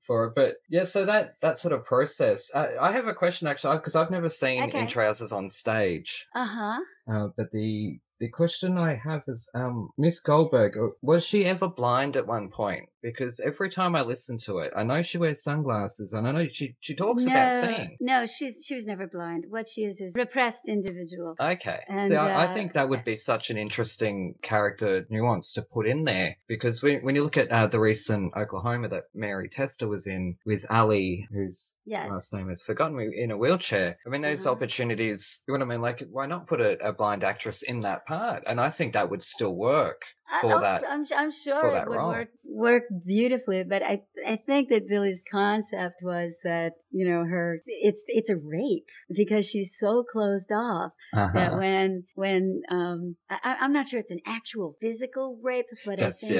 for it. But, yeah, so that sort of process. I have a question, actually, because I've never seen In Trousers on stage. Uh-huh. But the question I have is, Miss Goldberg, was she ever blind at one point? Because every time I listen to it, I know she wears sunglasses, and I know she talks about seeing. No, she was never blind. What she is a repressed individual. Okay. And, so I think that would be such an interesting character nuance to put in there, because when you look at the recent Oklahoma that Mary Testa was in with Ali, whose last name is forgotten, in a wheelchair. I mean, those opportunities, you know what I mean? Like, why not put a blind actress in that part? And I think that would still work. I'm sure it would work beautifully, but I think that Billy's concept was that, you know, her it's a rape because she's so closed off that when I'm not sure it's an actual physical rape, but it's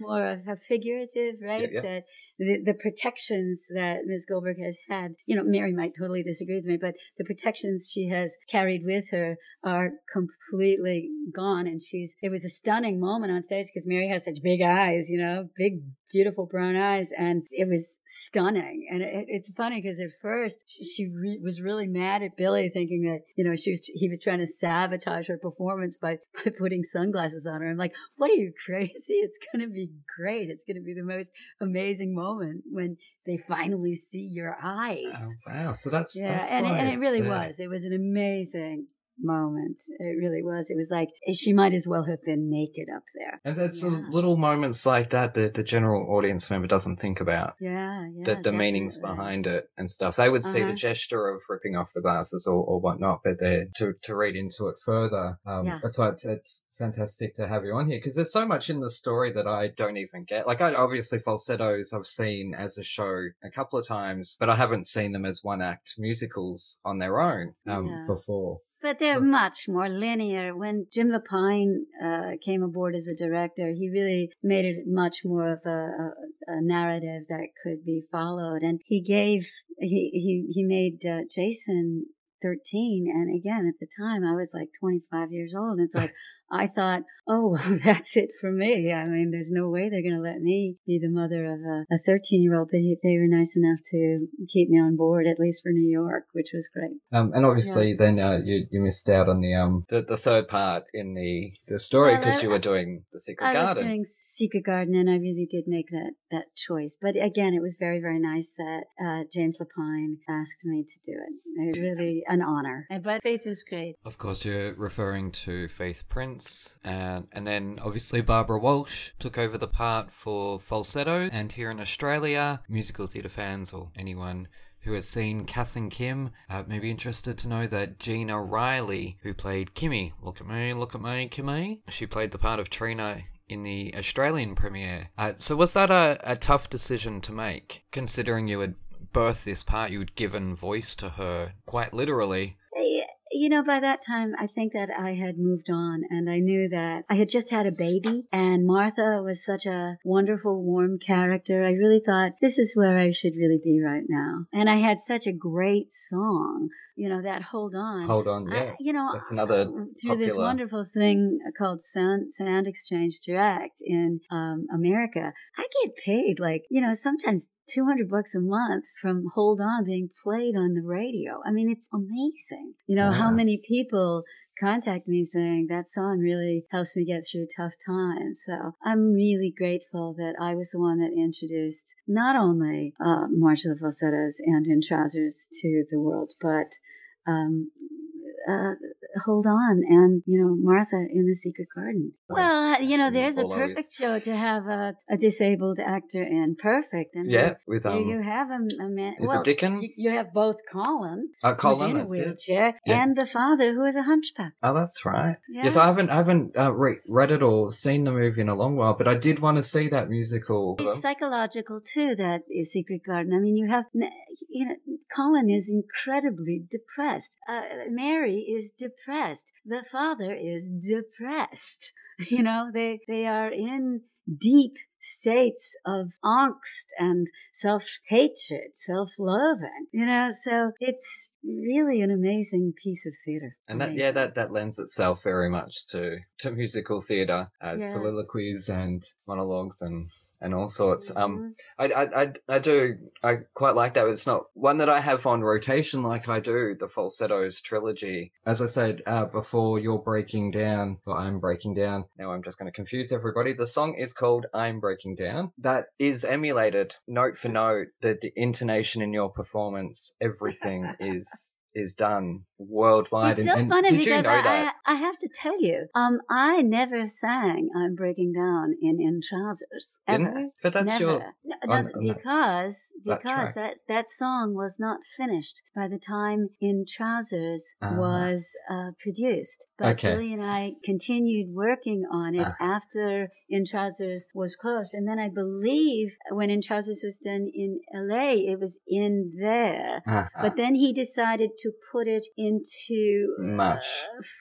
more of a figurative rape that the protections that Ms. Goldberg has had, you know, Mary might totally disagree with me, but the protections she has carried with her are completely gone. And it was a stunning moment on stage because Mary has such big eyes, you know, big, beautiful brown eyes. And it was stunning. And it's funny because at first she was really mad at Billy, thinking that, you know, he was trying to sabotage her performance by putting sunglasses on her. I'm like, what are you, crazy? It's going to be great. It's going to be the most amazing moment when they finally see your eyes. Oh, wow. So that's and it really was. It was an amazing moment. It really was. It was like she might as well have been naked up there. And it's little moments like that that the general audience member doesn't think about. The meanings behind it and stuff. They would see the gesture of ripping off the glasses or whatnot, but to read into it further. That's why it's fantastic to have you on here, because there's so much in the story that I don't even get. Like, I obviously Falsettos I've seen as a show a couple of times, but I haven't seen them as one-act musicals on their own before. But they're much more linear. When Jim Lapine came aboard as a director, he really made it much more of a narrative that could be followed. And he made Jason 13. And again, at the time, I was like 25 years old. And it's like, I thought, oh, well, that's it for me. I mean, there's no way they're going to let me be the mother of a 13-year-old. But they were nice enough to keep me on board, at least for New York, which was great. And obviously, then you missed out on the third part in the story because you were doing The Secret Garden. I was doing Secret Garden, and I really did make that choice. But again, it was very, very nice that James Lapine asked me to do it. It was really an honor. But Faith was great. Of course, you're referring to Faith Prince. And then obviously Barbara Walsh took over the part for Falsetto, and here in Australia, musical theatre fans or anyone who has seen Kath and Kim may be interested to know that Gina Riley, who played Kimmy, look at me, Kimmy, she played the part of Trina in the Australian premiere. So was that a tough decision to make, considering you had birthed this part, you had given voice to her quite literally? You know, by that time, I think that I had moved on, and I knew that I had just had a baby, and Martha was such a wonderful, warm character. I really thought, this is where I should really be right now. And I had such a great song, you know, that Hold On. Hold On, yeah. You know, that's another through this wonderful thing called Sound Exchange Direct in America, I get paid, like, you know, sometimes $200 a month from Hold On being played on the radio. I mean, it's amazing. You know, how many people contact me saying that song really helps me get through tough times. So I'm really grateful that I was the one that introduced not only March of the Falsettos and In Trousers to the world, but Hold On and, you know, Martha in The Secret Garden. Well, you know, there's a perfect show to have a disabled actor in. Perfect. I mean, with you have a man. Is it Dickens? You have both Colin who's in a wheelchair, and the father who is a hunchback. Oh, that's right. Yeah. Yes, I haven't read it or seen the movie in a long while, but I did want to see that musical. It's psychological too. That is Secret Garden. I mean, you have, you know, Colin is incredibly depressed. Mary is depressed. The father is depressed. You know, they are in deep states of angst and self-hatred, self-loathing, you know, so it's really an amazing piece of theatre. And that lends itself very much to musical theatre, soliloquies and monologues and all sorts. Mm-hmm. I quite like that, but it's not one that I have on rotation like I do the Falsettos trilogy. As I said before, I'm breaking down. Now I'm just going to confuse everybody. The song is called I'm Breaking Down. That is emulated note for note. The intonation in your performance, everything is done worldwide. It's so funny because I have to tell you, I never sang I'm Breaking Down in Trousers ever. But that's never. because that song was not finished by the time In Trousers was produced. But Billy and I continued working on it after In Trousers was closed. And then I believe when In Trousers was done in LA, it was in there. But then he decided to put it into March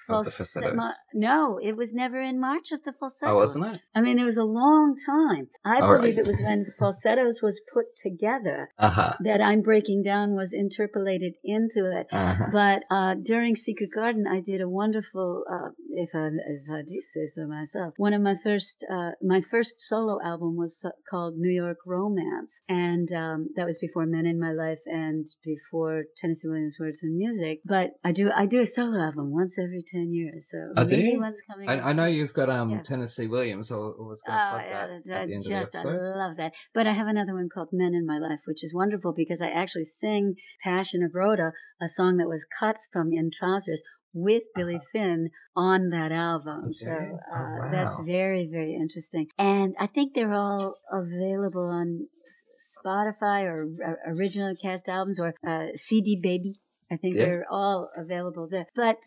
of the Falsettos. No, it was never in March of the Falsettos. Oh, wasn't it? I mean, it was a long time. I believe it was when Falsettos was put together that I'm Breaking Down was interpolated into it. But during Secret Garden, I did a wonderful, if I do say so myself, one of my first solo album was called New York Romance. And that was before Men in My Life and before Tennessee Williams Words and Music. But I do a solo album once every 10 years. So maybe one's coming. I know you've got Tennessee Williams or was going to I love that. But I have another one called Men in My Life, which is wonderful because I actually sing Passion of Rhoda, a song that was cut from In Trousers with Billy Finn on that album. Okay. So that's very, very interesting. And I think they're all available on Spotify or original cast albums or CD Baby. I think they're all available there. But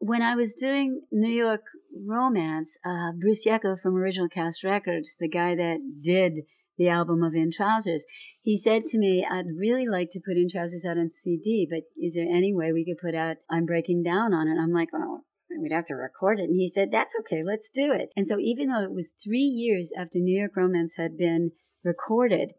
when I was doing New York Romance, Bruce Yecko from Original Cast Records, the guy that did the album of In Trousers, he said to me, I'd really like to put In Trousers out on CD, but is there any way we could put out I'm Breaking Down on it? I'm like, oh, we'd have to record it. And he said, that's okay, let's do it. And so even though it was 3 years after New York Romance had been recorded,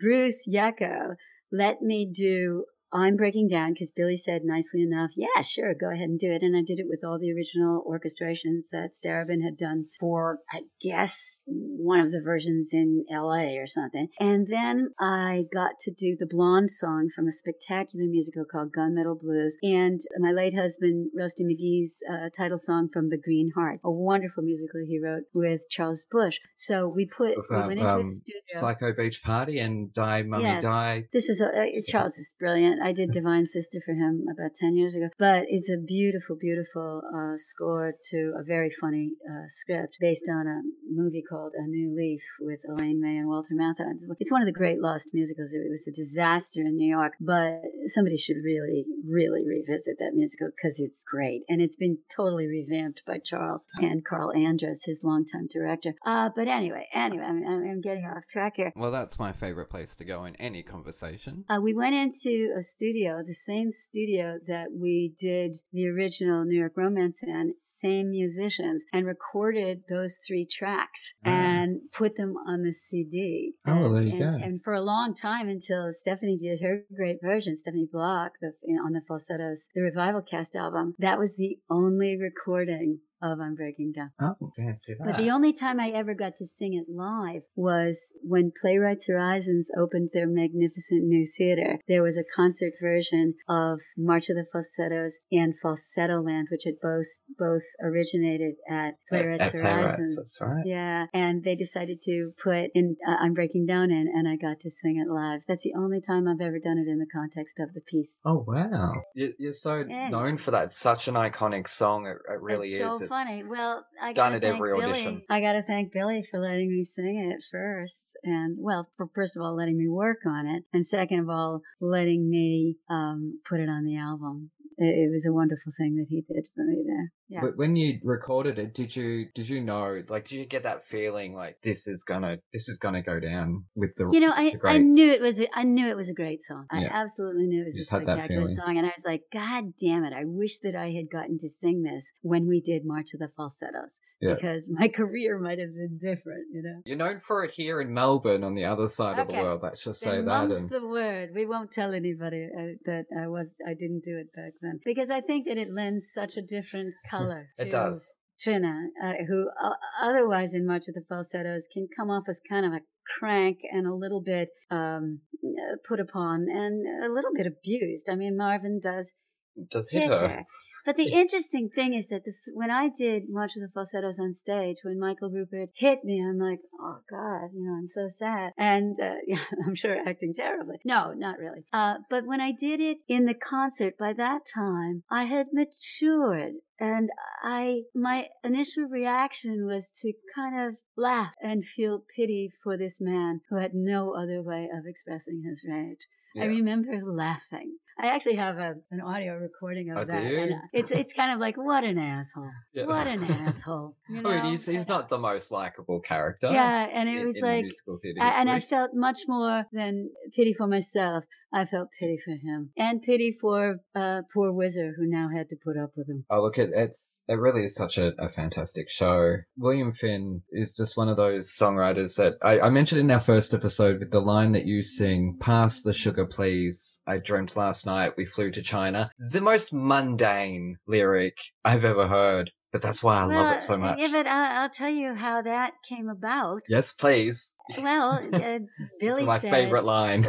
Bruce Yecko let me do I'm Breaking Down because Billy said nicely enough, yeah, sure, go ahead and do it. And I did it with all the original orchestrations that Starobin had done for, I guess, one of the versions in LA or something. And then I got to do the Blonde song from a spectacular musical called Gunmetal Blues and my late husband, Rusty McGee's title song from The Green Heart, a wonderful musical he wrote with Charles Bush. So we went into the studio. Psycho Beach Party and Die, Mummy, Die. This is, Charles is brilliant. I did Divine Sister for him about 10 years ago, but it's a beautiful, beautiful score to a very funny script based on a movie called A New Leaf with Elaine May and Walter Matthau. It's one of the great lost musicals. It was a disaster in New York, but somebody should really, really revisit that musical because it's great. And it's been totally revamped by Charles and Carl Andrus, his longtime director. But anyway, I'm getting off track here. Well, that's my favorite place to go in any conversation. We went into a studio, the same studio that we did the original New York Romance in, same musicians, and recorded those three tracks and put them on the CD. There you go. And for a long time until Stephanie did her great version, Stephanie Block, on the Falsettos, the Revival Cast album, that was the only recording of I'm Breaking Down. Oh, fancy that. But the only time I ever got to sing it live was when Playwrights Horizons opened their magnificent new theater. There was a concert version of March of the Falsettos and Falsettoland, which had both originated at Playwrights Horizons. That's right. Yeah, and they decided to put in I'm Breaking Down in, and I got to sing it live. That's the only time I've ever done it in the context of the piece. Oh, wow. You're so known for that. It's such an iconic song. It really is. So funny. Well, I got to thank Billy. I got to thank Billy for letting me sing it first, and for first of all letting me work on it, and second of all letting me put it on the album. It was a wonderful thing that he did for me there. Yeah. But when you recorded it, did you know, like, did you get that feeling like this is gonna go down with the? You know, I knew it was a great song. Yeah. I absolutely knew it was a spectacular song, and I was like, God damn it! I wish that I had gotten to sing this when we did March of the Falsettos, because my career might have been different. You know, you're known for it here in Melbourne, on the other side of the world. Let's just say that. And the word. We won't tell anybody that I didn't do it back then, because I think that it lends such a different color it does. Trina, who otherwise in March of the Falsettos can come off as kind of a crank and a little bit put upon and a little bit abused. I mean, Marvin does hit her. But the interesting thing is that when I did March of the Falsettos on stage, when Michael Rupert hit me, I'm like, oh God, you know, I'm so sad. And yeah, I'm sure acting terribly. No, not really. But when I did it in the concert, by that time, I had matured. And my initial reaction was to kind of laugh and feel pity for this man who had no other way of expressing his rage. Yeah. I remember laughing. I actually have an audio recording of that. And it's kind of like, what an asshole. Yeah. What an asshole. You know? I mean, he's not the most likable character. Yeah, and it was like, and I felt much more than pity for myself. I felt pity for him and pity for poor Whizzer, who now had to put up with him. Oh, look, it really is such a fantastic show. William Finn is just one of those songwriters that I mentioned in our first episode with the line that you sing, "Pass the sugar, please. I dreamt last night we flew to China." The most mundane lyric I've ever heard. But that's why I love it so much. Yeah, but I'll tell you how that came about. Yes, please. Well, Billy said... my favorite line.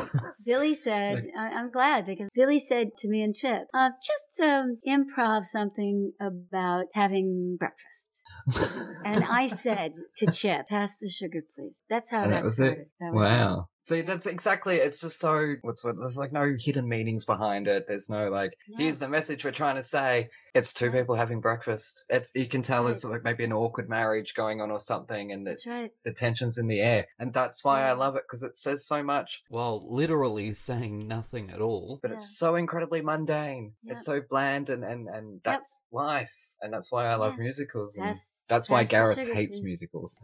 Billy said, I'm glad, because Billy said to me and Chip, just improv something about having breakfast. And I said to Chip, "Pass the sugar, please." That's how that started. That was it. Wow. See, that's exactly, it's just so, there's like no hidden meanings behind it. There's no here's the message we're trying to say. It's two people having breakfast. You can tell there's like maybe an awkward marriage going on or something, and the tension's in the air. And that's why I love it, because it says so much. Well, literally saying nothing at all. But it's so incredibly mundane. Yep. It's so bland, and that's life. And that's why I love musicals. And that's why Gareth hates musicals.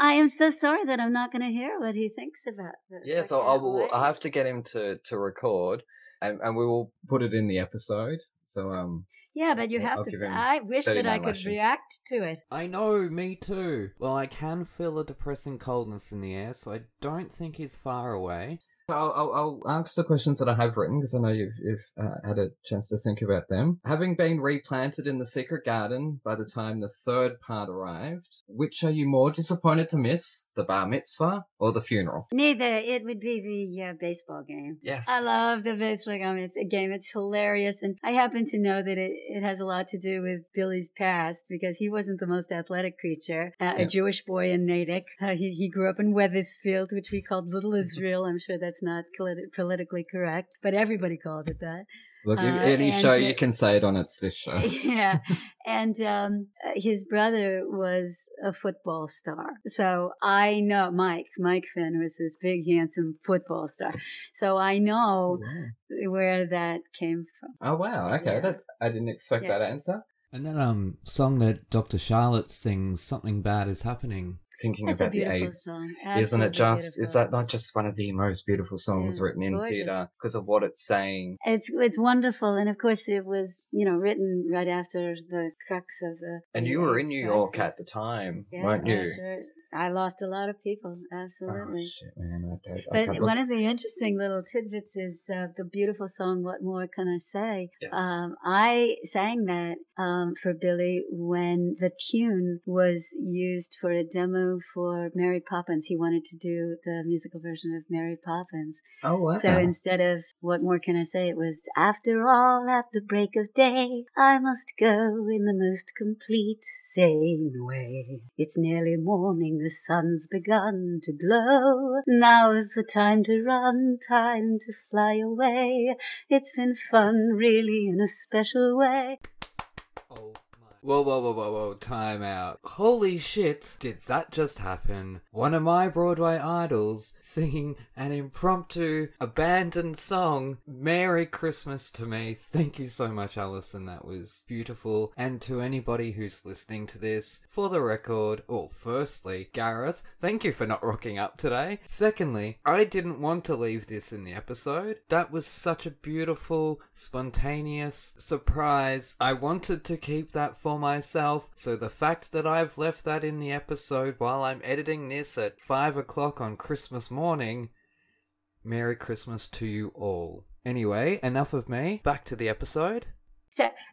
I am so sorry that I'm not going to hear what he thinks about this. Yeah, so I'll have to get him to record, and we will put it in the episode. So yeah, but you have to. I wish that I could react to it. I know, me too. Well, I can feel a depressing coldness in the air, so I don't think he's far away. I'll ask the questions that I have written, because I know you've had a chance to think about them. Having been replanted in The Secret Garden by the time the third part arrived, which are you more disappointed to miss, the bar mitzvah or the funeral? Neither. It would be the baseball game. Yes. I love the baseball game. It's a game. It's hilarious. And I happen to know that it has a lot to do with Billy's past, because he wasn't the most athletic creature, a Jewish boy in Natick. He grew up in Wethersfield, which we called Little Israel. I'm sure that's not politically correct, but everybody called it that. Look, any show you can say it on, it's this show. Yeah. And his brother was a football star. So I know Mike Finn was this big, handsome football star. So I know where that came from. Oh, wow. Okay. Yeah. I didn't expect that answer. And that song that Dr. Charlotte sings, "Something Bad Is Happening." Thinking about the AIDS song. Isn't it just beautiful. Is that not just one of the most beautiful songs written in theatre because of what it's saying? It's wonderful, and of course it was written right after the crux of the and you were in New York at the time, weren't you? Sure. I lost a lot of people, absolutely. Oh, shit, man. But one of the interesting little tidbits is the beautiful song, "What More Can I Say?" Yes. I sang that for Billy when the tune was used for a demo for Mary Poppins. He wanted to do the musical version of Mary Poppins. Oh, wow. So instead of "What More Can I Say," it was, "After all, at the break of day, I must go in the most complete same way. It's nearly morning, the sun's begun to glow. Now is the time to run, time to fly away. It's been fun, really, in a special way." Oh my! Whoa! Time out! Holy shit! Did that just happen? One of my Broadway idols singing an impromptu, abandoned song. Merry Christmas to me. Thank you so much, Alison. That was beautiful. And to anybody who's listening to this, for the record, firstly, Gareth, thank you for not rocking up today. Secondly, I didn't want to leave this in the episode. That was such a beautiful, spontaneous surprise. I wanted to keep that for myself, so the fact that I've left that in the episode while I'm editing this at 5:00 on Christmas morning, Merry Christmas to you all. Anyway, enough of me, back to the episode.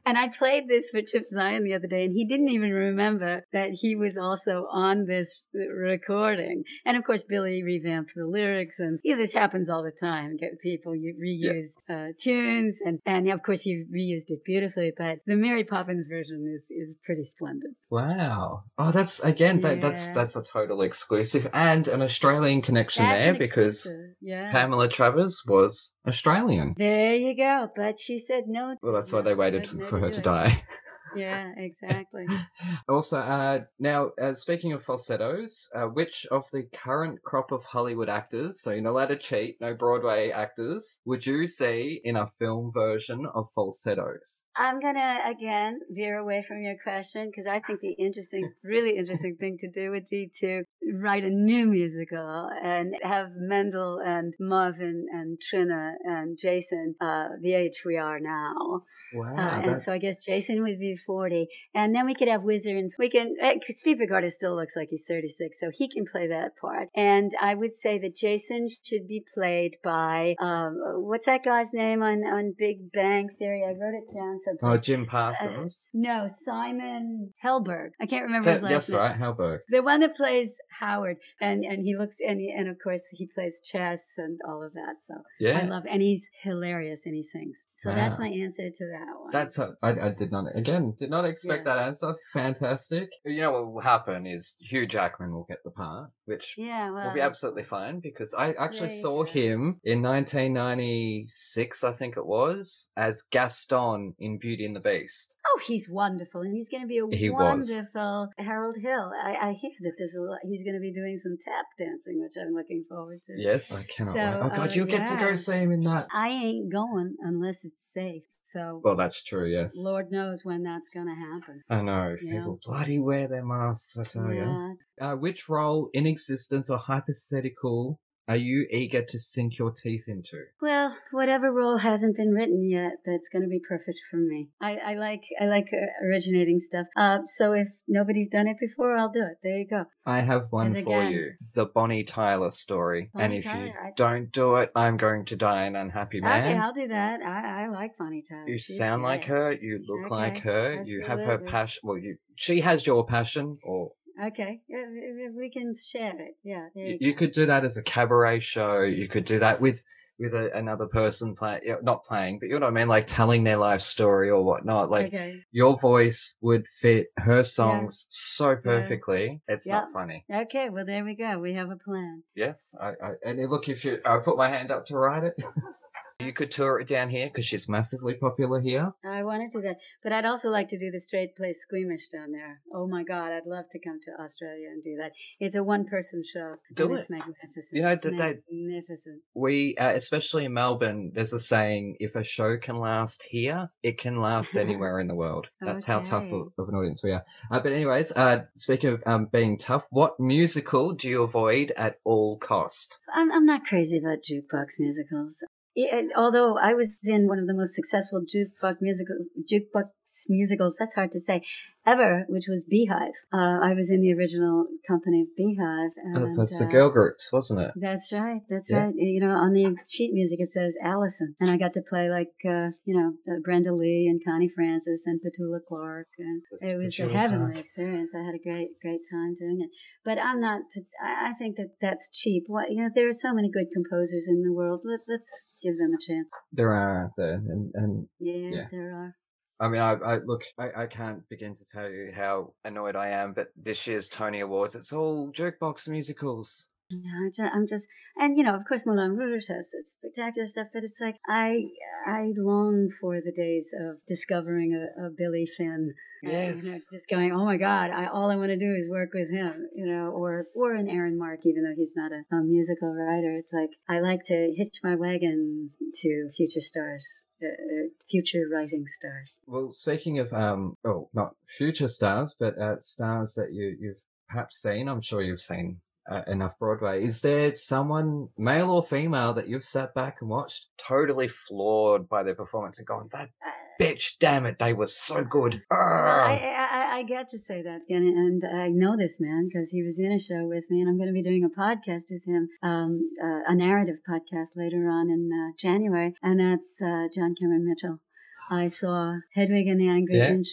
And I played this for Chip Zion the other day, and he didn't even remember that he was also on this recording. And of course, Billy revamped the lyrics, and this happens all the time. Get people, you reuse tunes, and of course, you reused it beautifully. But the Mary Poppins version is pretty splendid. Wow! Oh, that's again, that's a total exclusive and an Australian connection because Pamela Travers was Australian. There you go. But she said no. Well, that's why they waited for her to die. Yeah, exactly. Also, now, speaking of falsettos, which of the current crop of Hollywood actors, so you're not allowed to cheat, no Broadway actors, would you see in a film version of falsettos? I'm going to, again, veer away from your question because I think the really interesting thing to do would be to write a new musical and have Mendel and Marvin and Trina and Jason the age we are now. Wow. And so I guess Jason would be 40, and then we could have Whizzer, and we can Steve Ricardo still looks like he's 36, so he can play that part. And I would say that Jason should be played by what's that guy's name on Big Bang Theory? I wrote it down someplace. Oh, Jim Parsons. No, Simon Helberg. I can't remember his last name. That's right, Helberg. The one that plays Howard, and he looks and of course he plays chess and all of that. So yeah, I love, and he's hilarious and he sings. So that's my answer to that one. That's I did not. Again, did not expect that answer. Fantastic. You know what will happen is Hugh Jackman will get the part, which will be absolutely fine because I actually saw him in 1996, I think it was, as Gaston in Beauty and the Beast. Oh, he's wonderful, and he's going to be wonderful Harold Hill. I hear that there's a lot. He's going to be doing some tap dancing, which I'm looking forward to. Yes, I cannot wait. Oh, God, you'll get to go see him in that. I ain't going unless it's safe. So, well, that's true, yes. Lord knows when that's going to happen. I know. If people bloody wear their masks, I tell you. Which role in existence or hypothetical are you eager to sink your teeth into? Well, whatever role hasn't been written yet, that's going to be perfect for me. I like originating stuff. So if nobody's done it before, I'll do it. There you go. I have one for you. The Bonnie Tyler story. If you don't do it, I'm going to die an unhappy man. Okay, I'll do that. I like Bonnie Tyler. You sound like her. You look like her. Absolutely. You have her passion. Well, she has your passion or... Okay, we can share it. Yeah, you could do that as a cabaret show. You could do that with another person not playing, but you know what I mean, like telling their life story or whatnot. Like your voice would fit her songs so perfectly. Yeah. It's not funny. Okay, well there we go. We have a plan. Yes, and look, I put my hand up to write it. You could tour it down here because she's massively popular here. I want to do that. But I'd also like to do the straight play Squeamish down there. Oh, my God. I'd love to come to Australia and do that. It's a one-person show. It's magnificent. You know, magnificent. We, especially in Melbourne, there's a saying, if a show can last here, it can last anywhere in the world. That's how tough of an audience we are. But anyways, speaking of being tough, what musical do you avoid at all cost? I'm not crazy about jukebox musicals. Although I was in one of the most successful jukebox musicals, that's hard to say, ever, which was Beehive. I was in the original company of Beehive. And that's the girl groups, wasn't it? That's right. That's right. You know, on the sheet music, it says Alison. And I got to play like, Brenda Lee and Connie Francis and Petula Clark. And it was a heavenly experience. I had a great time doing it. But I'm not, I think that's cheap. There are so many good composers in the world. Let's give them a chance. There are. There are. I mean, I can't begin to tell you how annoyed I am, but this year's Tony Awards, it's all jukebox musicals. Yeah, and of course, Moulin Rouge has that spectacular stuff, but it's like I long for the days of discovering a Billy Finn. Yes. Just going, oh my God, all I want to do is work with him, or an Aaron Mark, even though he's not a musical writer. It's like I like to hitch my wagon to future stars. Future writing stars. Well, speaking of not future stars, but stars that you've perhaps seen. I'm sure you've seen enough Broadway. Is there someone, male or female, that you've sat back and watched, totally floored by their performance and gone, that bitch, damn it, they were so good. I get to say that again, and I know this man because he was in a show with me, and I'm going to be doing a podcast with him, a narrative podcast later on in January, and that's John Cameron Mitchell. I saw Hedwig and the Angry Inch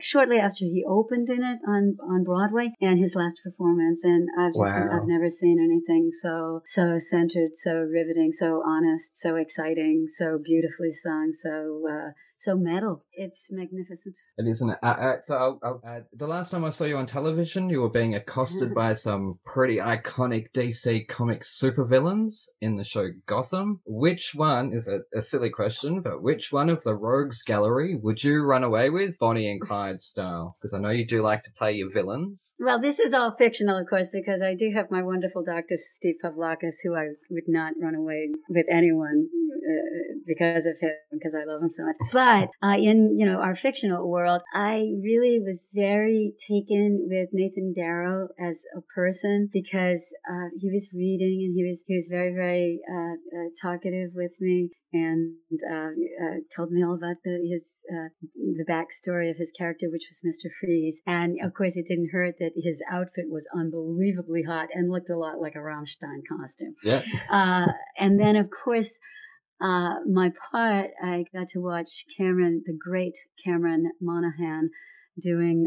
shortly after he opened in it on Broadway, and his last performance, and I've just I've never seen anything so centered, so riveting, so honest, so exciting, so beautifully sung, so metal. It's magnificent. It is, isn't it? So the last time I saw you on television, you were being accosted by some pretty iconic DC Comics supervillains in the show Gotham. Which one, is a silly question, but which one of the rogues gallery would you run away with, Bonnie and Clyde style? Because I know you do like to play your villains. Well, this is all fictional, of course, because I do have my wonderful Dr. Steve Pavlakis, who I would not run away with anyone because of him, because I love him so much. But in, you know, our fictional world, I really was very taken with Nathan Darrow as a person, because he was reading, and he was very, very talkative with me, and told me all about the backstory of his character, which was Mr. Freeze. And of course, it didn't hurt that his outfit was unbelievably hot and looked a lot like a Rammstein costume. Yeah. And then, of course, my part, I got to watch the great Cameron Monaghan doing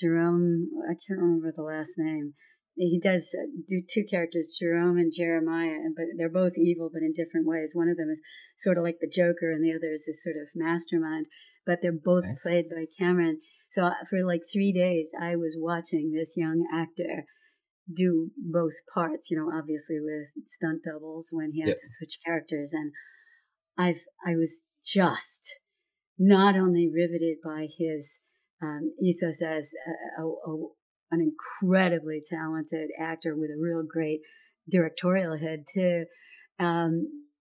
Jerome. I can't remember the last name. He does do two characters, Jerome and Jeremiah, but they're both evil, but in different ways. One of them is sort of like the Joker, and the other is a sort of mastermind, but they're both played by Cameron. So for like 3 days, I was watching this young actor do both parts, you know, obviously with stunt doubles when he had to switch characters. And I was just not only riveted by his ethos as an incredibly talented actor with a real great directorial head too, you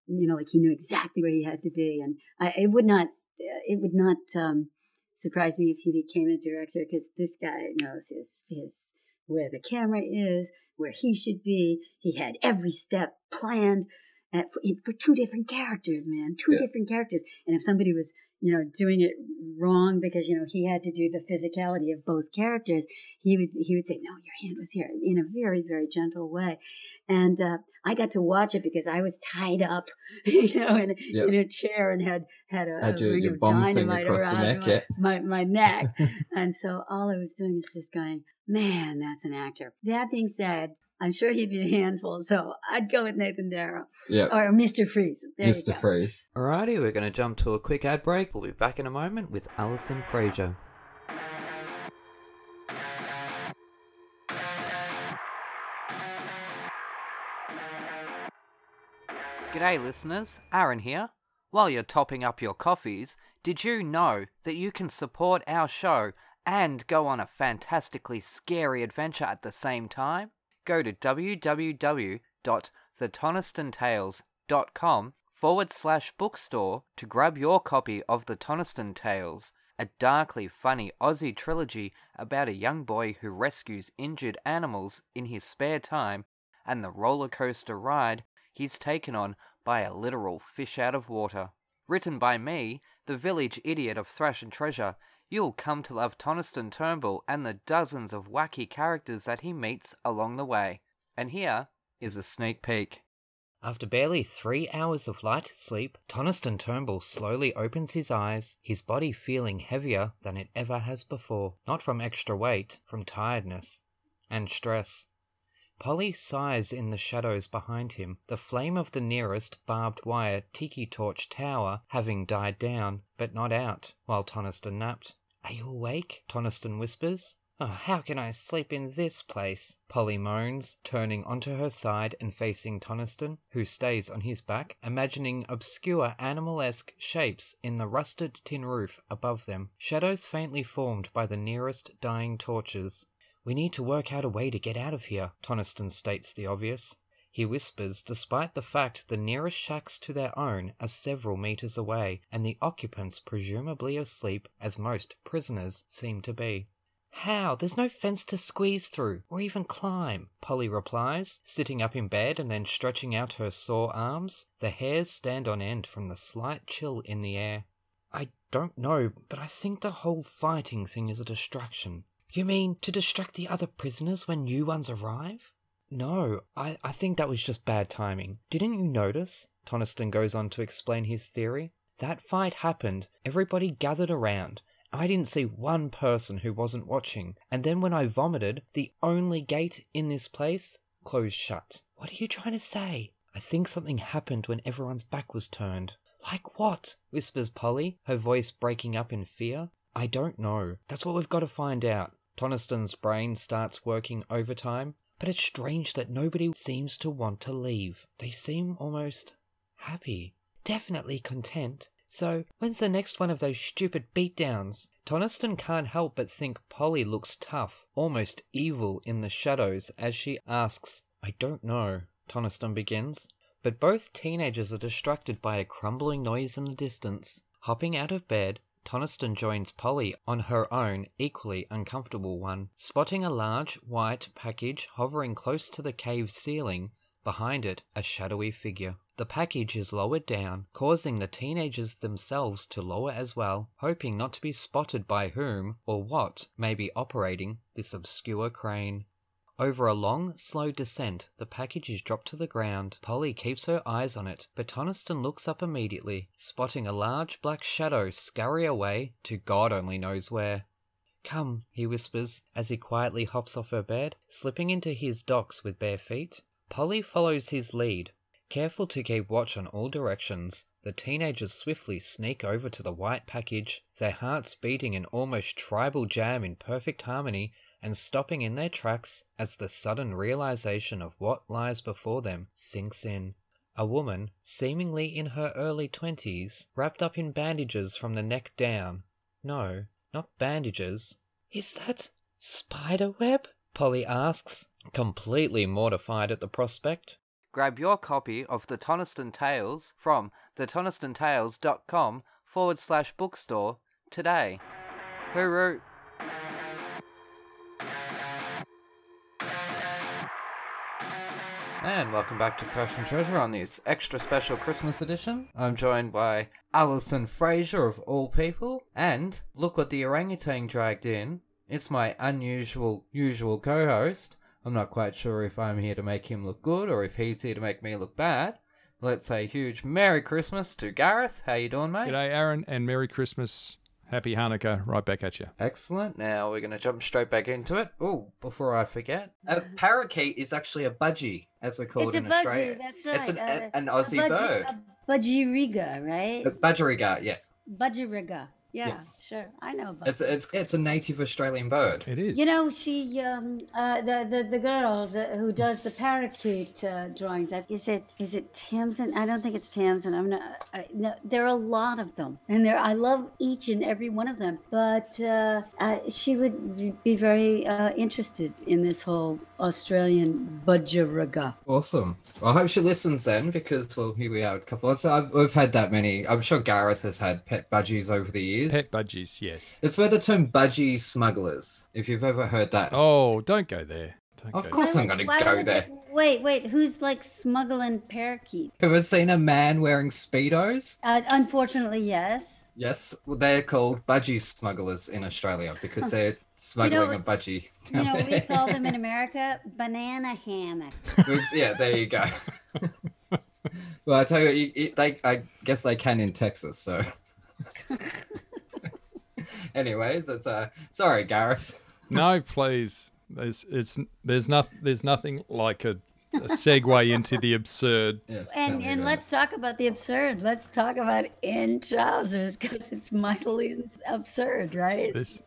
know, like he knew exactly where he had to be. And it would not surprise me if he became a director, because this guy knows his where the camera is, where he should be. He had every step planned for two different characters, man, different characters. And if somebody was, you know, doing it wrong because, you know, he had to do the physicality of both characters, he would say, no, your hand was here, in a very, very gentle way. And I got to watch it because I was tied up, you know, in a chair, and had a ring of dynamite around my neck. And so all I was doing is just going, man, that's an actor. That being said, I'm sure he'd be a handful, so I'd go with Nathan Darrow. Yeah. Or Mr. Freeze. Mr. Freeze. Alrighty, we're going to jump to a quick ad break. We'll be back in a moment with Alison Fraser. G'day listeners, Aaron here. While you're topping up your coffees, did you know that you can support our show and go on a fantastically scary adventure at the same time? Go to www.thetonistontales.com/bookstore to grab your copy of The Toniston Tales, a darkly funny Aussie trilogy about a young boy who rescues injured animals in his spare time, and the roller coaster ride he's taken on by a literal fish out of water. Written by me, the village idiot of Thrash and Treasure, you'll come to love Toniston Turnbull and the dozens of wacky characters that he meets along the way. And here is a sneak peek. After barely 3 hours of light sleep, Toniston Turnbull slowly opens his eyes, his body feeling heavier than it ever has before. Not from extra weight, from tiredness and stress. Polly sighs in the shadows behind him, the flame of the nearest barbed wire tiki torch tower having died down, but not out, while Toniston napped. "Are you awake?" Toniston whispers. "Oh, how can I sleep in this place?" Polly moans, turning onto her side and facing Toniston, who stays on his back, imagining obscure animal-esque shapes in the rusted tin roof above them, shadows faintly formed by the nearest dying torches. "We need to work out a way to get out of here," Toniston states the obvious. He whispers, despite the fact the nearest shacks to their own are several meters away, and the occupants presumably asleep, as most prisoners seem to be. "How? There's no fence to squeeze through, or even climb," Polly replies, sitting up in bed and then stretching out her sore arms. The hairs stand on end from the slight chill in the air. "I don't know, but I think the whole fighting thing is a distraction." "You mean to distract the other prisoners when new ones arrive?" "No, I think that was just bad timing. Didn't you notice?" Toniston goes on to explain his theory. That fight happened, everybody gathered around. I didn't see one person who wasn't watching. And then when I vomited, the only gate in this place closed shut. What are you trying to say? I think something happened when everyone's back was turned. Like what? Whispers Polly, her voice breaking up in fear. I don't know. That's what we've got to find out. Toniston's brain starts working overtime. But it's strange that nobody seems to want to leave. They seem almost happy. Definitely content. So, when's the next one of those stupid beatdowns? Toniston can't help but think Polly looks tough, almost evil in the shadows as she asks, I don't know, Toniston begins. But both teenagers are distracted by a crumbling noise in the distance. Hopping out of bed, Toniston joins Polly on her own equally uncomfortable one. Spotting a large, white package hovering close to the cave ceiling, behind it a shadowy figure. The package is lowered down, causing the teenagers themselves to lower as well, hoping not to be spotted by whom or what may be operating this obscure crane. Over a long, slow descent, the package is dropped to the ground. Polly keeps her eyes on it, but Toniston looks up immediately, spotting a large black shadow scurry away to God only knows where. Come, he whispers as he quietly hops off her bed, slipping into his docks with bare feet. Polly follows his lead. Careful to keep watch on all directions, the teenagers swiftly sneak over to the white package, their hearts beating an almost tribal jam in perfect harmony, and stopping in their tracks as the sudden realization of what lies before them sinks in. A woman, seemingly in her early 20s, wrapped up in bandages from the neck down. No, not bandages. Is that spiderweb? Polly asks, completely mortified at the prospect. Grab your copy of The Toniston Tales from thetonistonTales.com/bookstore today. Hooroo! And welcome back to Thrash and Treasure on this extra special Christmas edition. I'm joined by Alison Fraser of all people, and look what the orangutan dragged in. It's my usual co-host. I'm not quite sure if I'm here to make him look good or if he's here to make me look bad. Let's say a huge Merry Christmas to Gareth. How you doing, mate? G'day, Aaron, and Merry Christmas. Happy Hanukkah, right back at you. Excellent. Now we're going to jump straight back into it. Oh, before I forget, a parakeet is actually a budgie, as we call it in Australia. It's a budgie, that's right. It's an Aussie bird. A budgeriga, right? A budgeriga, yeah. Budgeriga, yeah, sure. I know about it. It's a native Australian bird. It is. You know, she, the girl who does the parakeet drawings, is it Tamsin? I don't think it's Tamsin. No, there are a lot of them, and I love each and every one of them. But she would be very interested in this whole Australian budgeriga. Awesome. Well, I hope she listens then, because here we are. We've had that many. I'm sure Gareth has had pet budgies over the years. Pet budgies, yes. It's where the term budgie smugglers, if you've ever heard that. Oh, don't go there. Of course I'm going to go there. Wait, who's like smuggling parakeet? Ever seen a man wearing Speedos? Unfortunately, yes. Yes, well, they're called budgie smugglers in Australia because they're smuggling a budgie. You know, we call them in America banana hammock. Yeah, there you go. Well, I tell you, I guess they can in Texas, so... Anyways, it's sorry, Gareth. No, please. There's nothing like a segue into the absurd. Yes, and let's talk about the absurd. Let's talk about In Trousers, because it's mightily absurd, right? This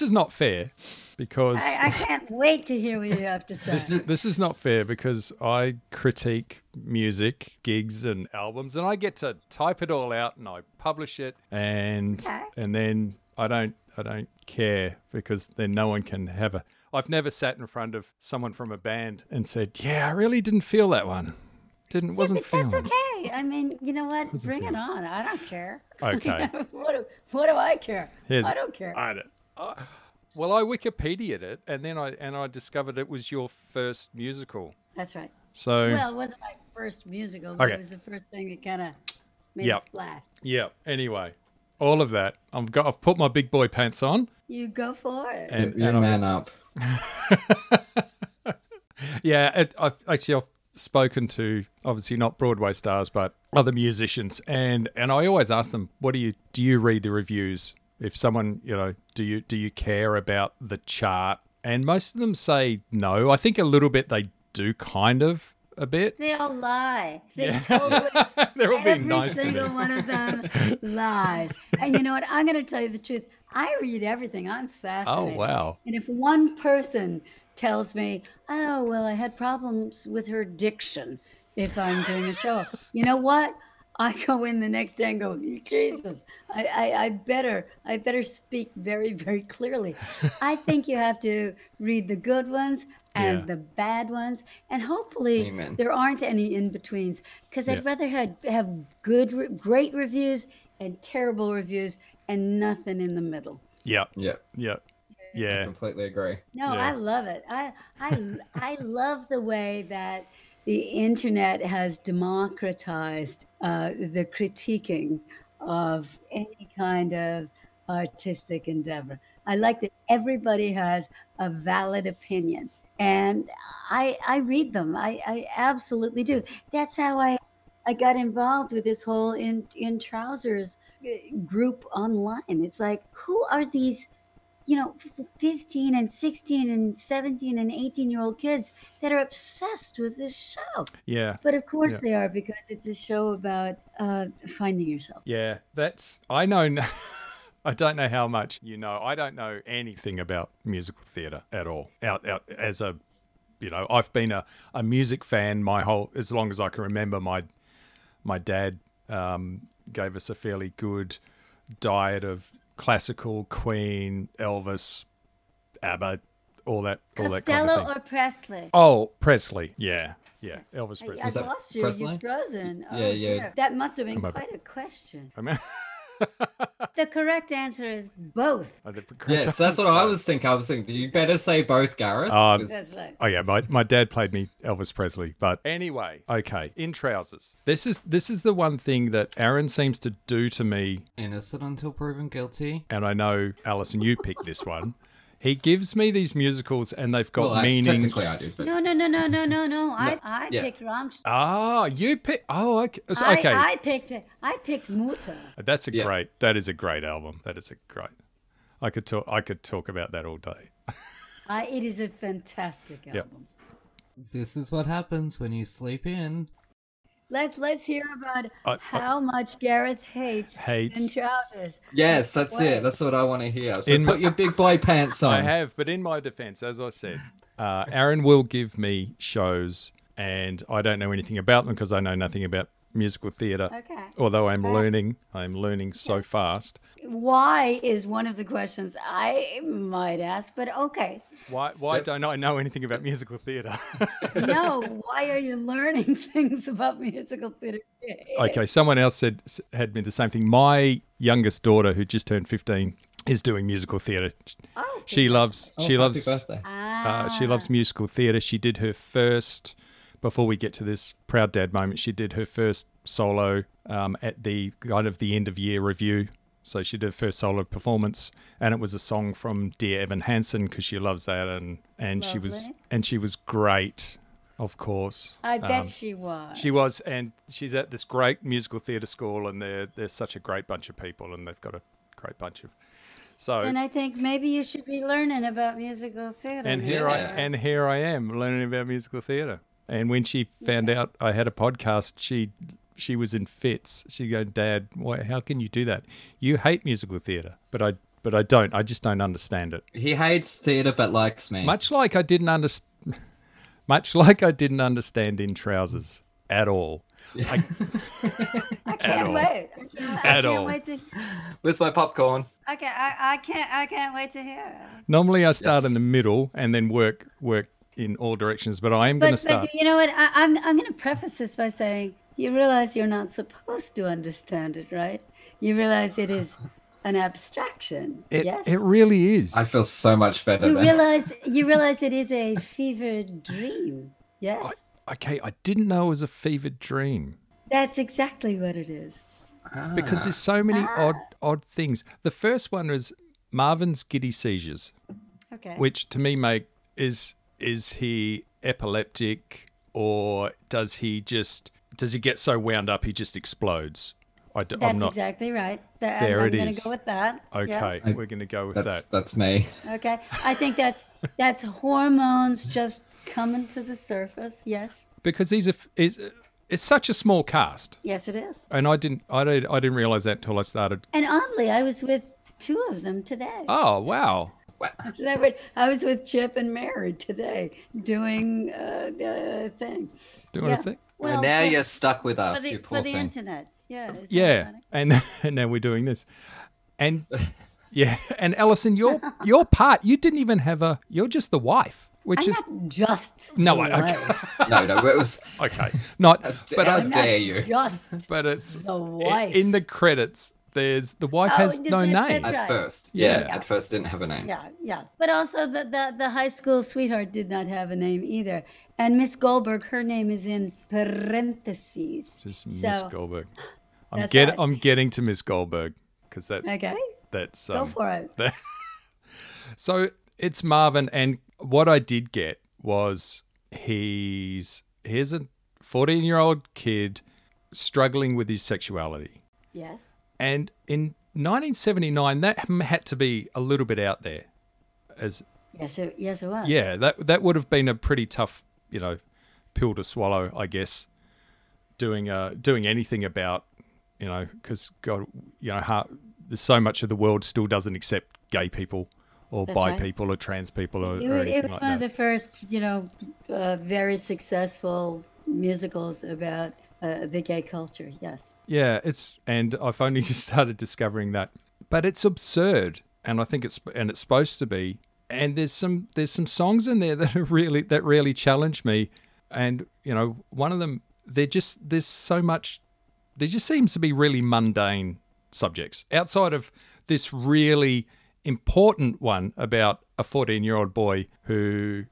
is not fair, because I can't wait to hear what you have to say. This is not fair, because I critique music, gigs, and albums, and I get to type it all out and I publish it, and then I don't care, because then no one can have a. I've never sat in front of someone from a band and said, "Yeah, I really didn't feel that one." Wasn't feeling. That's okay. I mean, you know what? Bring it on. I don't care. Okay. What do I care? I don't care. Well, I Wikipedia'd it, and then I discovered it was your first musical. That's right. So well, it wasn't my first musical, but it was the first thing that kind of made a splash. Yeah. Anyway, all of that. I've put my big boy pants on. You go for it. And man up. Yeah. Actually, I've spoken to, obviously not Broadway stars, but other musicians, and I always ask them, what do you read the reviews? If someone, do you care about the chart? And most of them say no. I think a little bit they do, kind of a bit. They all lie. They totally. They're all being nice. Every single one of them lies. And you know what? I'm going to tell you the truth. I read everything. I'm fascinated. Oh wow! And if one person tells me, oh well, I had problems with her diction, if I'm doing a show, you know what? I go in the next day and go, Jesus, I better speak very, very clearly. I think you have to read the good ones and the bad ones. And hopefully there aren't any in-betweens, because I'd rather have great reviews and terrible reviews and nothing in the middle. Yeah. I completely agree. No, I love it. I love the way that the internet has democratized the critiquing of any kind of artistic endeavor. I like that everybody has a valid opinion, and I read them. I absolutely do. That's how I got involved with this whole in Trousers group online. It's like, who are these 15 and 16 and 17 and 18-year-old kids that are obsessed with this show. Yeah. But of course they are, because it's a show about finding yourself. Yeah, I know. I don't know how much you know. I don't know anything about musical theatre at all. Out as a, I've been a music fan as long as I can remember. My dad gave us a fairly good diet of classical, Queen, Elvis, ABBA, all that kind of thing. Costello or Presley? Oh, Presley. Yeah. Elvis Presley. I lost you. Presley? You're frozen. Oh, yeah. Dear. That must have been quite a question. The correct answer is both. Yes, that's what I was thinking. You better say both, Gareth. That's right. Oh yeah, my dad played me Elvis Presley. But anyway, okay, In Trousers. This is the one thing that Aaron seems to do to me. Innocent until proven guilty. And I know, Alison, you picked this one. He gives me these musicals and they've got meaning. Technically I do. But... No. I picked Rammstein. Oh, you picked... Oh, okay. I picked Mutter. That is a great album. I could talk about that all day. It is a fantastic album. This is what happens when you sleep in. Let's hear about how much Gareth hates In Trousers. Yes, that's it. That's what I want to hear. So put your big boy pants on. I have, but in my defense, as I said, Aaron will give me shows and I don't know anything about them because I know nothing about musical theatre. Okay. Although I'm learning so fast. Why is one of the questions I might ask, but okay. Why don't I know anything about musical theatre? No, why are you learning things about musical theatre? Okay, someone else had me the same thing. My youngest daughter, who just turned 15, is doing musical theatre. Oh, she loves musical theatre. She did her first... Before we get to this proud dad moment, she did her first solo at the kind of the end of year review. So she did her first solo performance, and it was a song from Dear Evan Hansen because she loves that, and she was great, of course. I bet she was. She was, and she's at this great musical theatre school, and they're such a great bunch of people, and they've got a great bunch of. And I think maybe you should be learning about musical theatre. And here I am learning about musical theatre. And when she found out I had a podcast, she was in fits. She go, Dad, why? How can you do that? You hate musical theatre, but I don't. I just don't understand it. He hates theatre but likes me. Much like I didn't understand In Trousers at all. I can't wait. Where's my popcorn? Okay, I can't wait to hear it. Normally I start in the middle and then work in all directions, but I am going to start. But you know what? I'm going to preface this by saying, you realize you're not supposed to understand it, right? You realize it is an abstraction. It really is. I feel so much better. You realize it is a fevered dream. Yes. I didn't know it was a fevered dream. That's exactly what it is. Because there's so many odd things. The first one is Marvin's giddy seizures, which to me is he epileptic or does he get so wound up he just explodes? That's exactly right. I'm going to go with that. Okay, yeah. We're going to go with that. That's me. Okay, I think that's hormones just coming to the surface. Yes, because it's such a small cast. Yes, it is. And I didn't realize that until I started. And oddly, I was with two of them today. Oh wow! I was with Chip and Mary today doing the thing. Doing a thing. Well, and now you're stuck with us. You poor thing. For the internet. Yeah, and now we're doing this, and yeah, and Alison, your part, you didn't even have you're just the wife, which is not just it was okay, not, but how dare you? Just, but it's the wife in the credits. There's the wife has no name at first. Yeah, at first didn't have a name. Yeah, but also the high school sweetheart did not have a name either. And Miss Goldberg, her name is in parentheses. Just Miss Goldberg. I'm getting to Miss Goldberg because that's okay. That's go for it. So it's Marvin, and what I did get was here's a 14-year-old kid struggling with his sexuality. Yes. And in 1979, that had to be a little bit out there. Yes, it was. Yeah, that would have been a pretty tough, pill to swallow, I guess. Doing anything about, because God, there's so much of the world still doesn't accept gay people or people or trans people or anything like that. It was one of the first, very successful musicals about the gay culture. Yes. Yeah, and I've only just started discovering that, but it's absurd, and I think it's supposed to be. And there's some songs in there that really challenge me, and one of them, there just seems to be really mundane subjects outside of this really important one about a 14-year-old boy who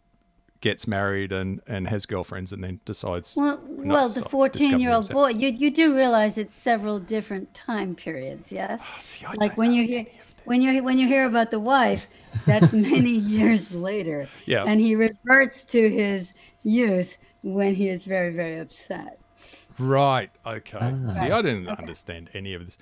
gets married and has girlfriends and then decides. Well, the 14-year-old boy. You do realize it's several different time periods, yes? Oh, see, when you hear about the wife, that's many years later. Yeah. And he reverts to his youth when he is very, very upset. Right. Okay. See, I didn't understand any of this.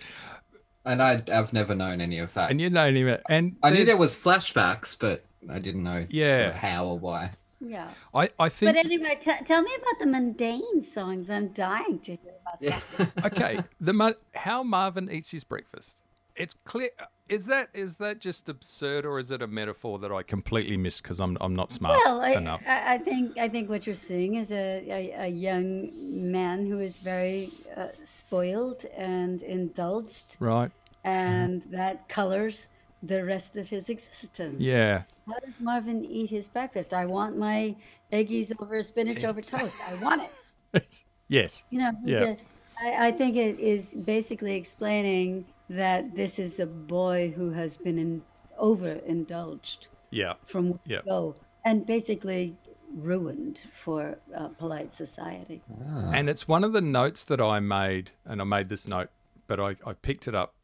And I've never known any of that. And you know any of it. And I knew there was flashbacks, but I didn't know sort of how or why. Yeah. I think. But anyway, tell me about the mundane songs. I'm dying to hear about that. Okay. How Marvin eats his breakfast. It's clear. Is that just absurd, or is it a metaphor that I completely missed because I'm not smart enough? I think what you're seeing is a young man who is very spoiled and indulged, right? And that colors the rest of his existence. Yeah. How does Marvin eat his breakfast? I want my eggies over spinach over toast. I want it. Yes. I think it is basically explaining that this is a boy who has been overindulged. Yeah. From go and basically ruined for polite society. Ah. And it's one of the notes that I made, and I made this note, but I picked it up,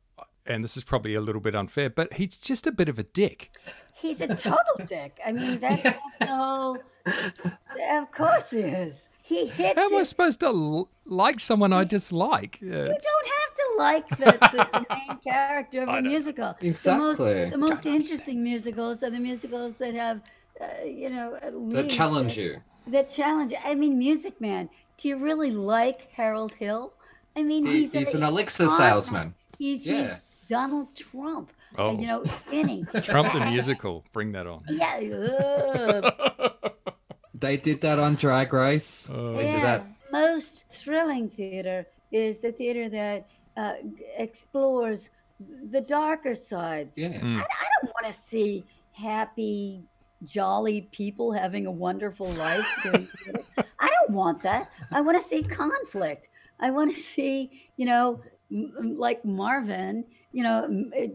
and this is probably a little bit unfair, but he's just a bit of a dick. He's a total dick. I mean, that's no. Of course he is. He hits. How am I supposed to like someone I dislike? Yeah, you don't have to like the main character of a musical. Exactly. The most interesting musicals are the musicals that have, that challenge you. That challenge. I mean, Music Man. Do you really like Harold Hill? I mean, he's an elixir salesman. He's Donald Trump. Oh. Skinny. Trump the musical. Bring that on. Yeah. They did that on Drag Race. They did that. Most thrilling theater is the theater that explores the darker sides. Yeah. Mm. I don't want to see happy, jolly people having a wonderful life. I don't want that. I want to see conflict. I want to see, like Marvin,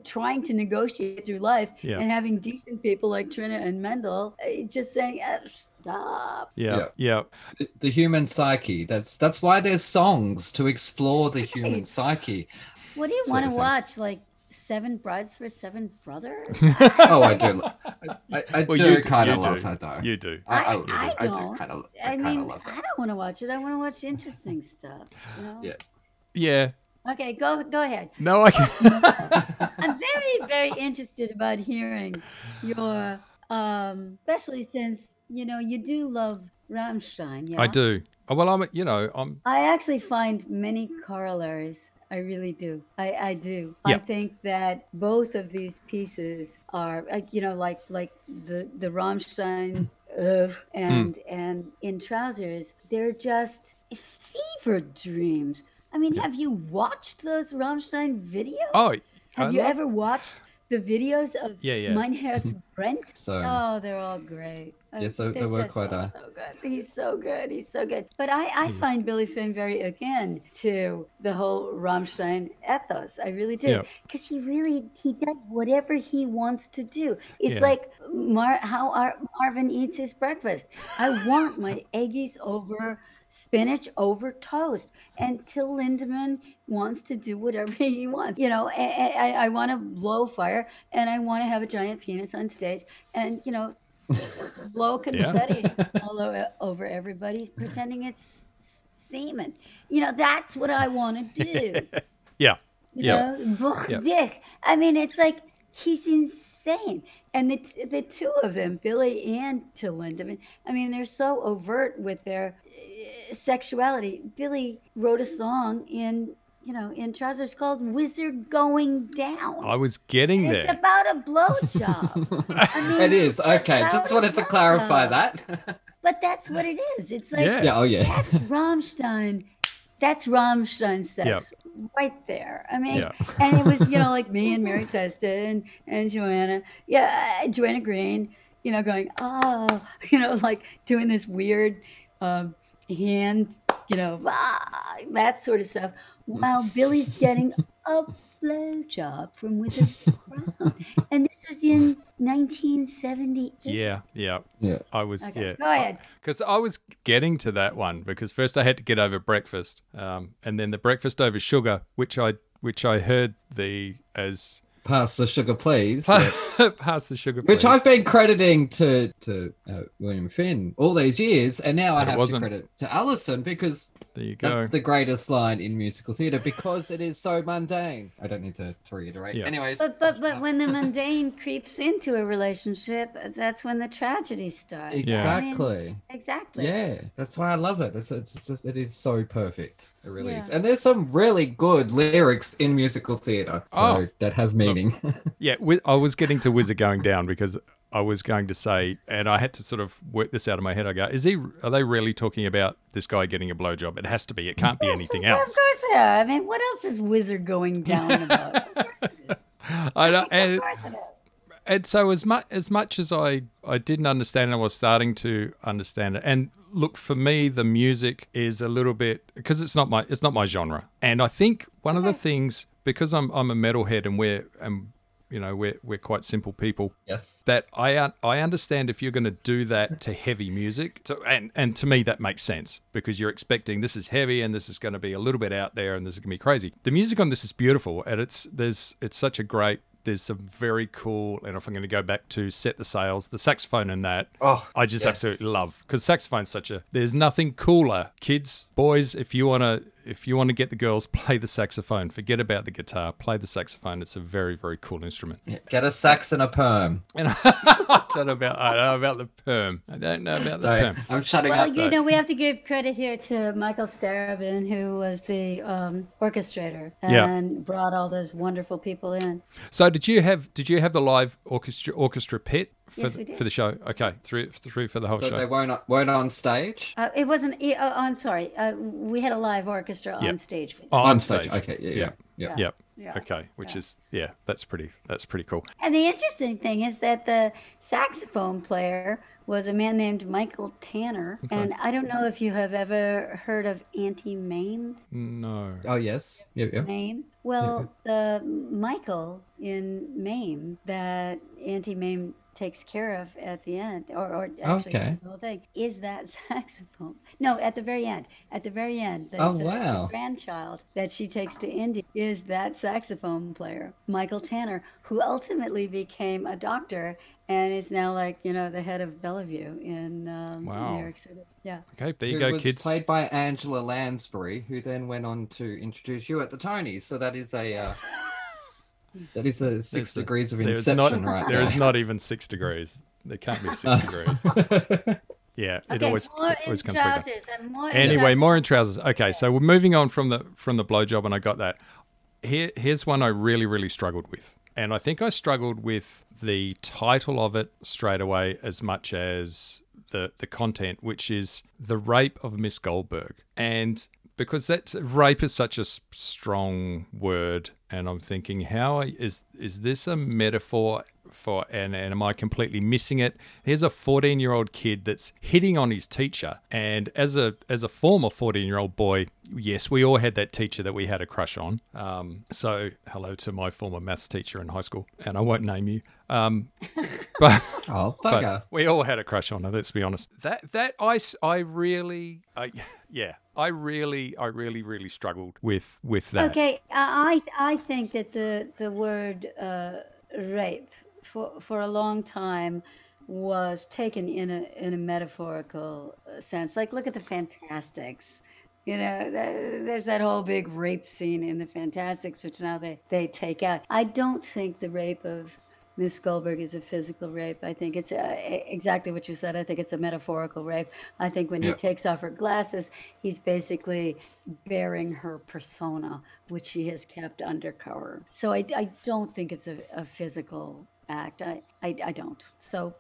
trying to negotiate through life and having decent people like Trina and Mendel just saying, stop. Yeah. The human psyche. That's why there's songs to explore the human psyche. What do you want to watch? Like Seven Brides for Seven Brothers? Oh, I do. I do kind of love that, though. You do. I do kind of love that. I don't want to watch it. I want to watch interesting stuff. You know? Yeah. Okay, go ahead. No, I can't. I'm very, very interested about hearing your, especially since, you know, you do love Rammstein. Yeah? I do. Well, I actually find many corollaries. I really do. I do. Yeah. I think that both of these pieces are, you know, like the Rammstein and In Trousers, they're just fever dreams. I mean, have you watched those Rammstein videos? Oh, have you ever watched the videos of Mein Herz brennt? So, they're all great. Yes, they were quite so good. He's so good. He's so good. But I find Billy Finn very akin to the whole Rammstein ethos. I really do, because he does whatever he wants to do. It's like how Marvin eats his breakfast. I want my eggies over spinach over toast, and Till Lindemann wants to do whatever he wants. You know, I want to blow fire, and I want to have a giant penis on stage, and you know, blow confetti all over everybody, pretending it's semen. You know, that's what I want to do. I mean, it's like he's insane. And the two of them, Billy and Till Lindemann, I mean, they're so overt with their sexuality. Billy wrote a song in Trousers called "Wizard Going Down." I was getting there. It's about a blowjob. I mean, it is. Okay, just wanted to clarify that. But that's what it is. It's like that's Rammstein. That's Rammstein sex right there. I mean, and it was, you know, like me and Mary Testa and Joanna Green, you know, going, oh, you know, like doing this weird hand, you know, that sort of stuff, while Billy's getting a blowjob from Wizard Crown. And this was in 1978. Yeah. I was, go ahead. Because I was getting to that one, because first I had to get over breakfast, and then the breakfast over sugar, which I heard as... Pass the Sugar, Please. Pass the Sugar, Please. Which I've been crediting to William Finn all these years, and now I have to credit to Alison, because that's the greatest line in musical theatre, because it is so mundane. I don't need to reiterate. Yeah. Anyways. But when the mundane creeps into a relationship, that's when the tragedy starts. Exactly. I mean, exactly. Yeah, that's why I love it. It's just, it is so perfect. It really is. And there's some really good lyrics in musical theatre, so that have me. Yeah, I was getting to Wizard Going Down, because I was going to say, and I had to sort of work this out in my head. I go, are they really talking about this guy getting a blowjob? It has to be. It can't be anything else. Of course they are. I mean, what else is Wizard Going Down about? I don't. Of course it is. And so as much as I didn't understand, I was starting to understand it. And look, for me, the music is a little bit, because it's not my genre. And I think one of the things, because I'm a metalhead, and we're quite simple people. Yes. That I understand if you're going to do that to heavy music, and to me that makes sense, because you're expecting this is heavy and this is going to be a little bit out there and this is going to be crazy. The music on this is beautiful, and it's such a great. There's some very cool, and if I'm going to go back to Set the Sails, the saxophone in that, I just absolutely love, because saxophone's there's nothing cooler. Kids, boys, if you want to get the girls, play the saxophone. Forget about the guitar. Play the saxophone. It's a very, very cool instrument. Yeah, get a sax and a perm. And I don't know about the perm. I don't know about the perm. I'm shutting up. Well, you know, we have to give credit here to Michael Starobin, who was the orchestrator and brought all those wonderful people in. So did you have the live orchestra pit? For the show, okay, through for the whole show. They weren't on stage. It wasn't. I'm sorry. We had a live orchestra on stage. Oh, on stage. Okay. Yeah. Okay. Which is that's pretty. That's pretty cool. And the interesting thing is that the saxophone player was a man named Michael Tanner, and I don't know if you have ever heard of Auntie Mame. No. Oh yes. Yeah. Mame. Well, the Michael in Mame that Auntie Mame takes care of at the end, or actually the whole thing, is that saxophone. No, at the very end. At the very end, the grandchild that she takes to India is that saxophone player, Michael Tanner, who ultimately became a doctor and is now the head of Bellevue in New York City. Yeah. Okay, there you go, kids. It was played by Angela Lansbury, who then went on to introduce you at the Tonys. So that is a... That is a 6 degrees of inception right there. There is not even 6 degrees. There can't be 6 degrees. Yeah, okay, it always comes back. Anyway, more in trousers. Okay, so we're moving on from the blowjob, and I got that. Here's one I really, really struggled with. And I think I struggled with the title of it straight away as much as the content, which is The Rape of Miss Goldberg. And... because that's, rape is such a strong word, and I'm thinking, how is this a metaphor for, and am I completely missing it? Here's a 14-year-old kid that's hitting on his teacher, and as a former 14-year-old boy, yes, we all had that teacher that we had a crush on. So hello to my former maths teacher in high school, and I won't name you. But, but we all had a crush on her. Let's be honest. I really struggled with that. Okay, I think that the word rape for a long time was taken in a metaphorical sense. Like, look at the Fantastics. You know, there's that whole big rape scene in the Fantastics, which now they take out. I don't think the rape of Miss Goldberg is a physical rape. I think it's exactly what you said. I think it's a metaphorical rape. I think when he takes off her glasses, he's basically bearing her persona, which she has kept undercover. So I don't think it's a physical act. I don't. So,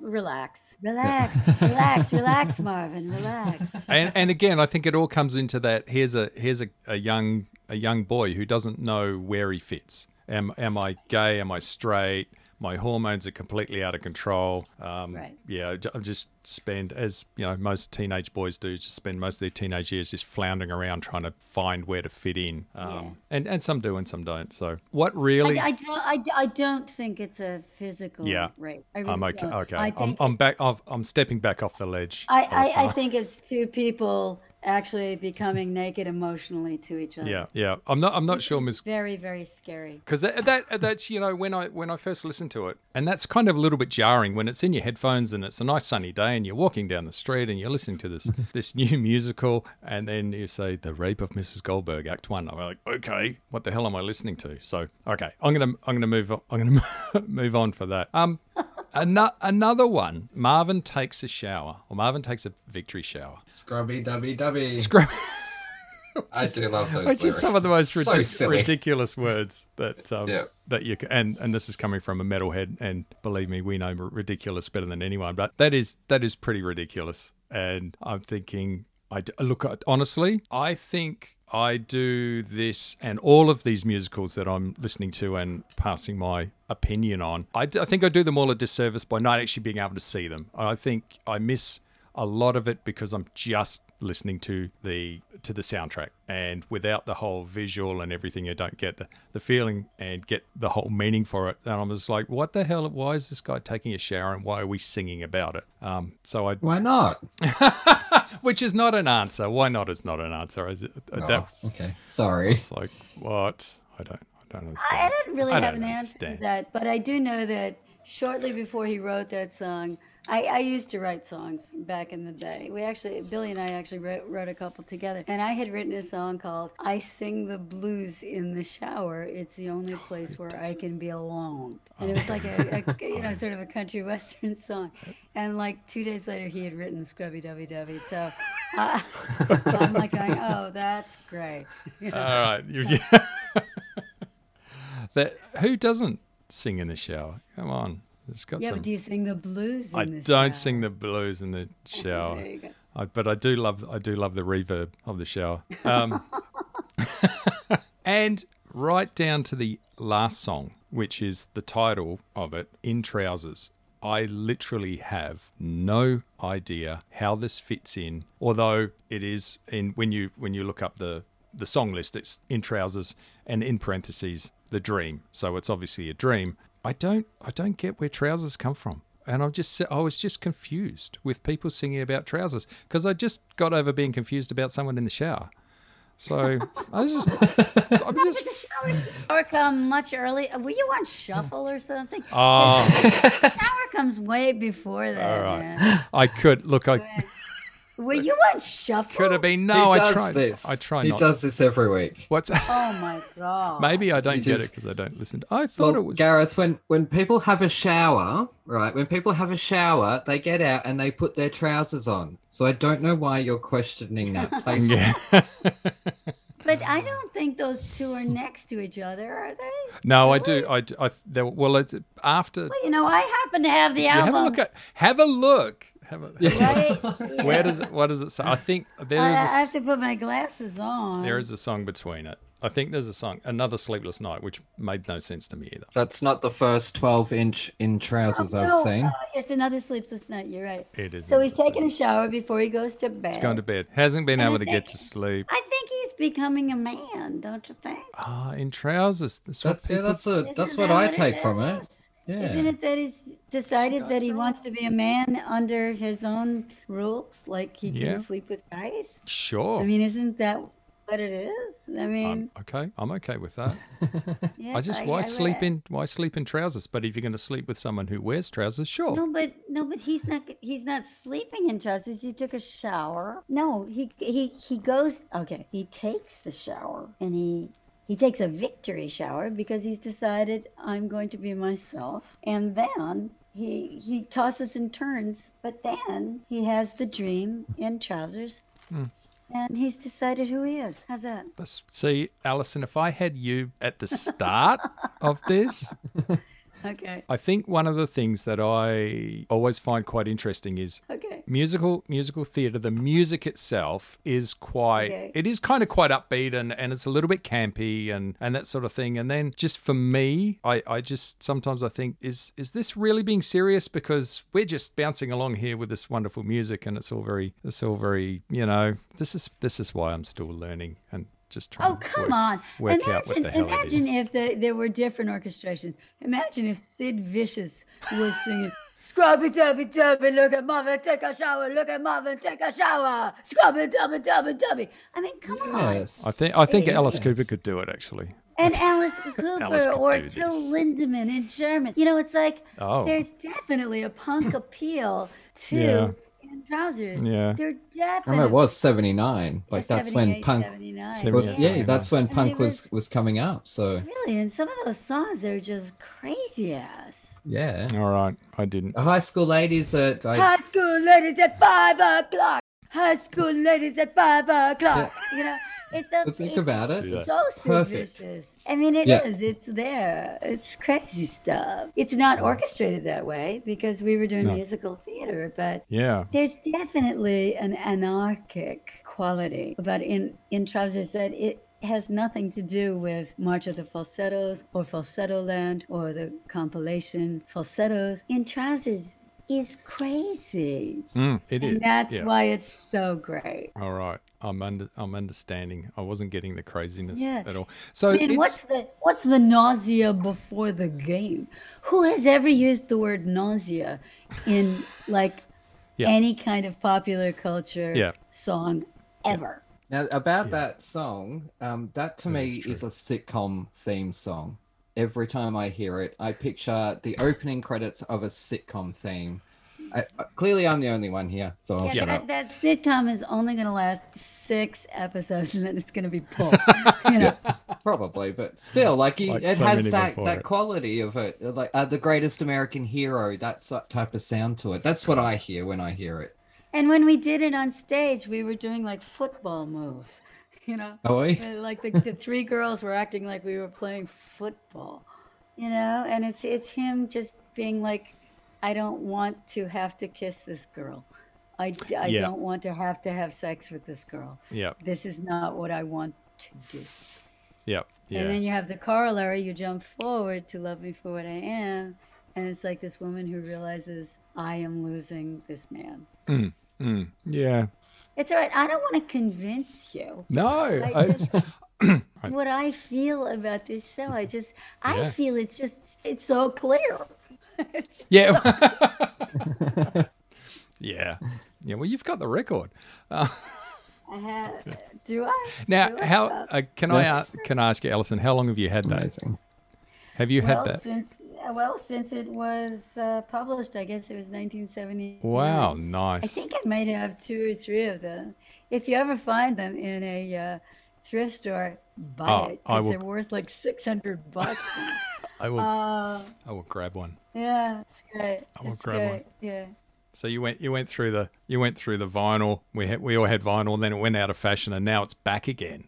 relax, Marvin, relax. And again, I think it all comes into that. Here's a young boy who doesn't know where he fits. Am I gay? Am I straight? My hormones are completely out of control. Right. Yeah, I just spend, as most teenage boys do, just spend most of their teenage years just floundering around trying to find where to fit in. And some do and some don't. So what really? I don't think it's a physical rape. I really don't. Okay. I'm back. I'm stepping back off the ledge. I think it's two people actually becoming naked emotionally to each other. Yeah. I'm not sure, Miss. Very, very scary. Because that's when I first listened to it, and that's kind of a little bit jarring when it's in your headphones and it's a nice sunny day and you're walking down the street and you're listening to this new musical, and then you say The Rape of Mrs. Goldberg, Act One. I'm like, okay, what the hell am I listening to? So okay, I'm gonna move on. I'm gonna move on for that. Another one, Marvin takes a shower, or Marvin takes a victory shower. Scrubby dubby dubby. I do love those lyrics. Just some of the most ridiculous words that that you can, and this is coming from a metalhead, and believe me, we know ridiculous better than anyone, but that is pretty ridiculous. And I'm thinking, honestly, I think I do this and all of these musicals that I'm listening to and passing my opinion on. I think I do them all a disservice by not actually being able to see them. I think I miss a lot of it because I'm just listening to the soundtrack, and without the whole visual and everything, you don't get the feeling and get the whole meaning for it. And I'm just like, what the hell? Why is this guy taking a shower, and why are we singing about it? Why not? Which is not an answer. Why not is not an answer. Okay, sorry. It's like, what? I don't understand. I don't really have an answer to that, but I do know that shortly before he wrote that song, I used to write songs back in the day. Billy and I actually wrote a couple together. And I had written a song called I Sing the Blues in the Shower. It's the only place where I can be alone. And it was like a sort of a country western song. And 2 days later, he had written Scrubby Dubby Dubby. So I'm going, oh, that's great. All right. Who doesn't sing in the shower? Come on. But do you sing the blues in the shower? I don't sing the blues in the shower. There you go. But I do love the reverb of the shower. And right down to the last song, which is the title of it, In Trousers. I literally have no idea how this fits in, although it is in when you look up the song list, it's In Trousers and in parentheses The Dream. So it's obviously a dream. I don't get where trousers come from. And I was just confused with people singing about trousers because I just got over being confused about someone in the shower. So Shower come much earlier. Were you on shuffle or something? Oh, shower comes way before that. All right, man. Were you on shuffle? Could have been. No, I try. He does this every week. Oh my god. Maybe I don't get it because I don't listen. I thought it was Gareth. When people have a shower, right? When people have a shower, they get out and they put their trousers on. So I don't know why you're questioning that place. But I don't think those two are next to each other, are they? No, really? It's after. Well, I happen to have the album. Have a look. Right? What does it say? I think there is. I have to put my glasses on. There is a song between it. I think there's a song, Another Sleepless Night, which made no sense to me either. That's not the first 12-inch In Trousers I've seen. It's Another Sleepless Night. You're right. It is. So he's taking a shower before he goes to bed. He's going to bed. Hasn't been able to get to sleep. I think he's becoming a man, don't you think? In trousers. That's what I take from it. Yeah. Isn't it that he's decided that he wants to be a man under his own rules, like he can sleep with guys? Sure. I mean, isn't that what it is? I mean, I'm okay with that. Yeah, why sleep in trousers? But if you're going to sleep with someone who wears trousers, sure. No, but he's not sleeping in trousers. He took a shower. No, he goes. Okay, he takes the shower and He takes a victory shower because he's decided I'm going to be myself. And then he tosses and turns, but then he has the dream in trousers. Mm. And he's decided who he is. How's that? See, Alison, if I had you at the start of this... Okay. I think one of the things that I always find quite interesting is musical theatre, the music itself is quite, it is kind of quite upbeat and it's a little bit campy and that sort of thing. And then just for me, I just sometimes I think, is this really being serious? Because we're just bouncing along here with this wonderful music and it's all very, this is why I'm still learning and just trying imagine if there were different orchestrations. Imagine if Sid Vicious was singing Scrubby-dubby-dubby, look at Marvin, take a shower, look at Marvin, take a shower, Scrubby-dubby-dubby-dubby. I mean, come on. I think Alice Cooper could do it, actually. And Alice Cooper or Till Lindemann in German. It's like there's definitely a punk appeal to... Yeah. Trousers. Yeah. They're definitely. I mean, it was 79. Like that's when punk. That's when punk was coming up. So. Really, and some of those songs they're just crazy ass. Yeah. All right, I didn't. High school ladies at 5:00. High school ladies at 5:00. Yeah. Think about it. It's so superstitious. I mean, it is. It's there. It's crazy stuff. It's not orchestrated that way because we were doing musical theater, but there's definitely an anarchic quality about in trousers that it has nothing to do with March of the Falsettos or Falsettoland or the compilation Falsettos. In trousers is crazy. It is. And that's why it's so great. All right. I'm understanding. I wasn't getting the craziness at all. So what's the nausea before the game? Who has ever used the word nausea in any kind of popular culture song ever? Now about that song, that to me is a sitcom theme song. Every time I hear it, I picture the opening credits of a sitcom theme. Clearly, I'm the only one here, so I'll shut up. That sitcom is only going to last 6 episodes, and then it's going to be pulled. Probably, but still, it has that quality of it, like the greatest American hero, that type of sound to it. That's what I hear when I hear it. And when we did it on stage, we were doing football moves. The 3 girls were acting like we were playing football, and it's him just being like, I don't want to have to kiss this girl. I don't want to have sex with this girl. Yeah. This is not what I want to do. Yeah. Yeah. And then you have the corollary, you jump forward to Love Me for What I Am. And it's like this woman who realizes I am losing this man. Mm. Yeah. It's all right. I don't want to convince you. No. What I feel about this show, I feel it's so clear. Yeah. Yeah. Yeah. Well, you've got the record. I have. Do I? Now, can I ask you, Alison? How long have you had that? Amazing. Have you had that? Since it was published, I guess it was 1970. Wow, nice. I think I might have two or three of them. If you ever find them in a thrift store, buy it because they're worth like $600. I will grab one. Yeah, it's great. I will grab one. Yeah. So you went through the vinyl. We all had vinyl, and then it went out of fashion, and now it's back again.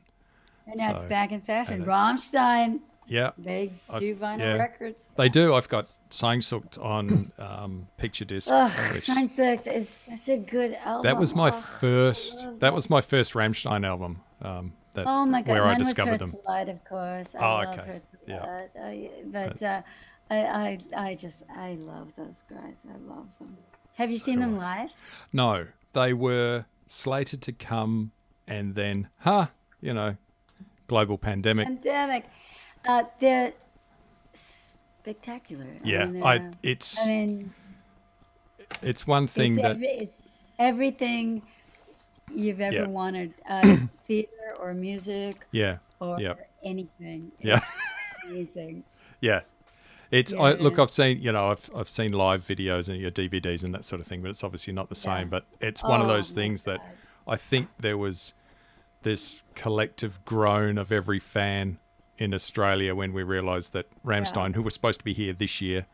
And now it's back in fashion. Rammstein. Yeah, they do vinyl records. They do. I've got Sehnsucht on picture disc. Oh, Sehnsucht is such a good album. That was my first. That was my first Rammstein album. Oh my God! Where I discovered them. Light, of course. I love Hurt's Light. I love those guys. I love them. Have you seen them live? No, they were slated to come, and then, global pandemic. They're spectacular. Yeah, it's one thing it's everything you've ever wanted out of theater or music. Yeah, or anything. Yeah, it's amazing. Yeah. I've seen I've seen live videos and DVDs and that sort of thing, but it's obviously not the same. But it's one of those things that I think there was this collective groan of every fan in Australia when we realised that Rammstein, who were supposed to be here this year,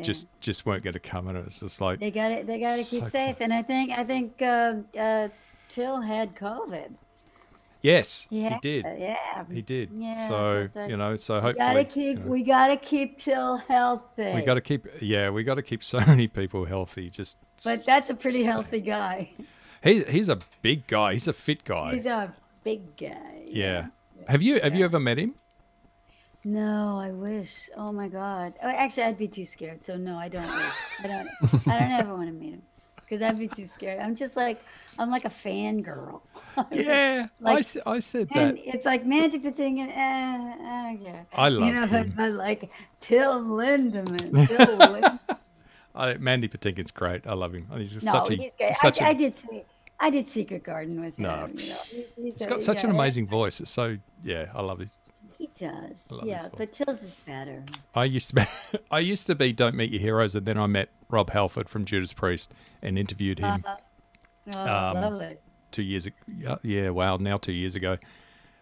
just weren't going to come, and it was just like they got to keep safe. And I think Till had COVID. Yes, he did. Yeah, he did. Yeah, so hopefully we gotta keep Till healthy. We gotta keep so many people healthy. But that's a pretty healthy guy. He's a big guy. He's a fit guy. He's a big guy. Yeah. Have you ever met him? No, I wish. Oh my God. Oh, actually, I'd be too scared. So no, I don't. I don't ever want to meet him. Because I'd be too scared. I'm like a fangirl. Yeah, like, I said that. It's like Mandy Patinkin, I don't care. I love him. But like Till Lindemann. Mandy Patinkin's great. I love him. He's just he's great. I did Secret Garden with him. No. He's got such an amazing voice. It's so, I love it. He does. Yeah, but Till's is better. I used to be Don't Meet Your Heroes, and then I met Rob Halford from Judas Priest and interviewed him. Lovely. 2 years ago. Yeah, wow, now 2 years ago.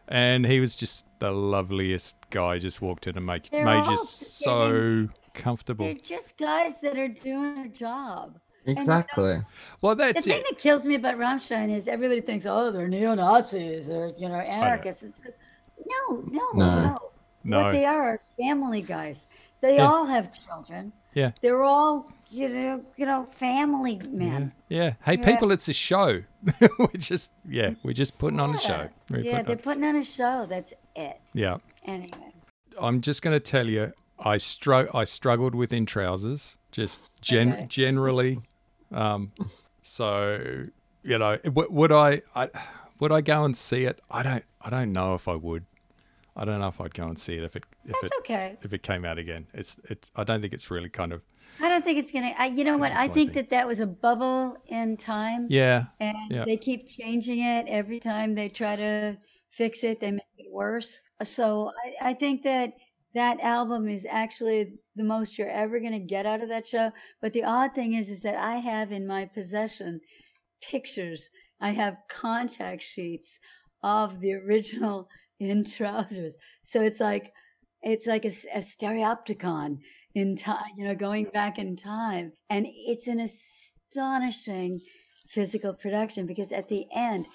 And he was just the loveliest guy. Just walked in and made you so comfortable. They're just guys that are doing their job. Exactly. The thing that kills me about Rammstein is everybody thinks, they're neo-Nazis or, anarchists. It's like, no. What they are family guys. They all have children. Yeah. They're all, family men. Yeah. Hey, people, it's a show. We're just putting on a show. They're putting on a show. That's it. Yeah. Anyway. I'm just going to tell you, I struggled with In Trousers, just generally. Would I go and see it? I don't know if I would. I don't know if I'd go and see it if it came out again. It's I don't think it's really kind of. I don't think it's gonna. I think that was a bubble in time. Yeah. And they keep changing it every time they try to fix it. They make it worse. So I think that album is actually the most you're ever gonna get out of that show. But the odd thing is that I have in my possession pictures. I have contact sheets of the original In Trousers, so it's like a stereopticon in time, going back in time, and it's an astonishing physical production because at the end,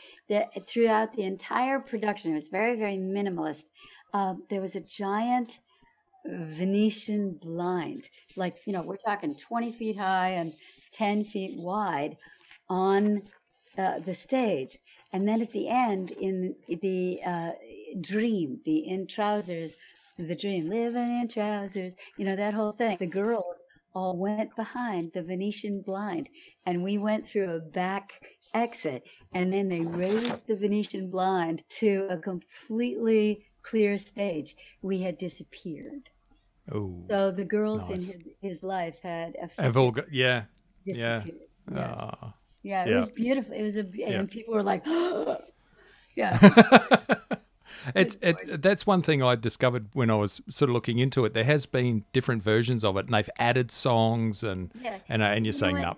throughout the entire production, it was very, very minimalist. There was a giant Venetian blind, like we're talking 20 feet high and 10 feet wide, on the stage, and then at the end in the dream, the In Trousers, the dream, living in trousers, that whole thing. The girls all went behind the Venetian blind, and we went through a back exit. And then they raised the Venetian blind to a completely clear stage. We had disappeared. Oh, so the girls nice. In his life had disappeared. Yeah. Yeah, it was beautiful. It was and people were like, yeah. That's one thing I discovered when I was sort of looking into it. There has been different versions of it, and they've added songs, and you're saying no,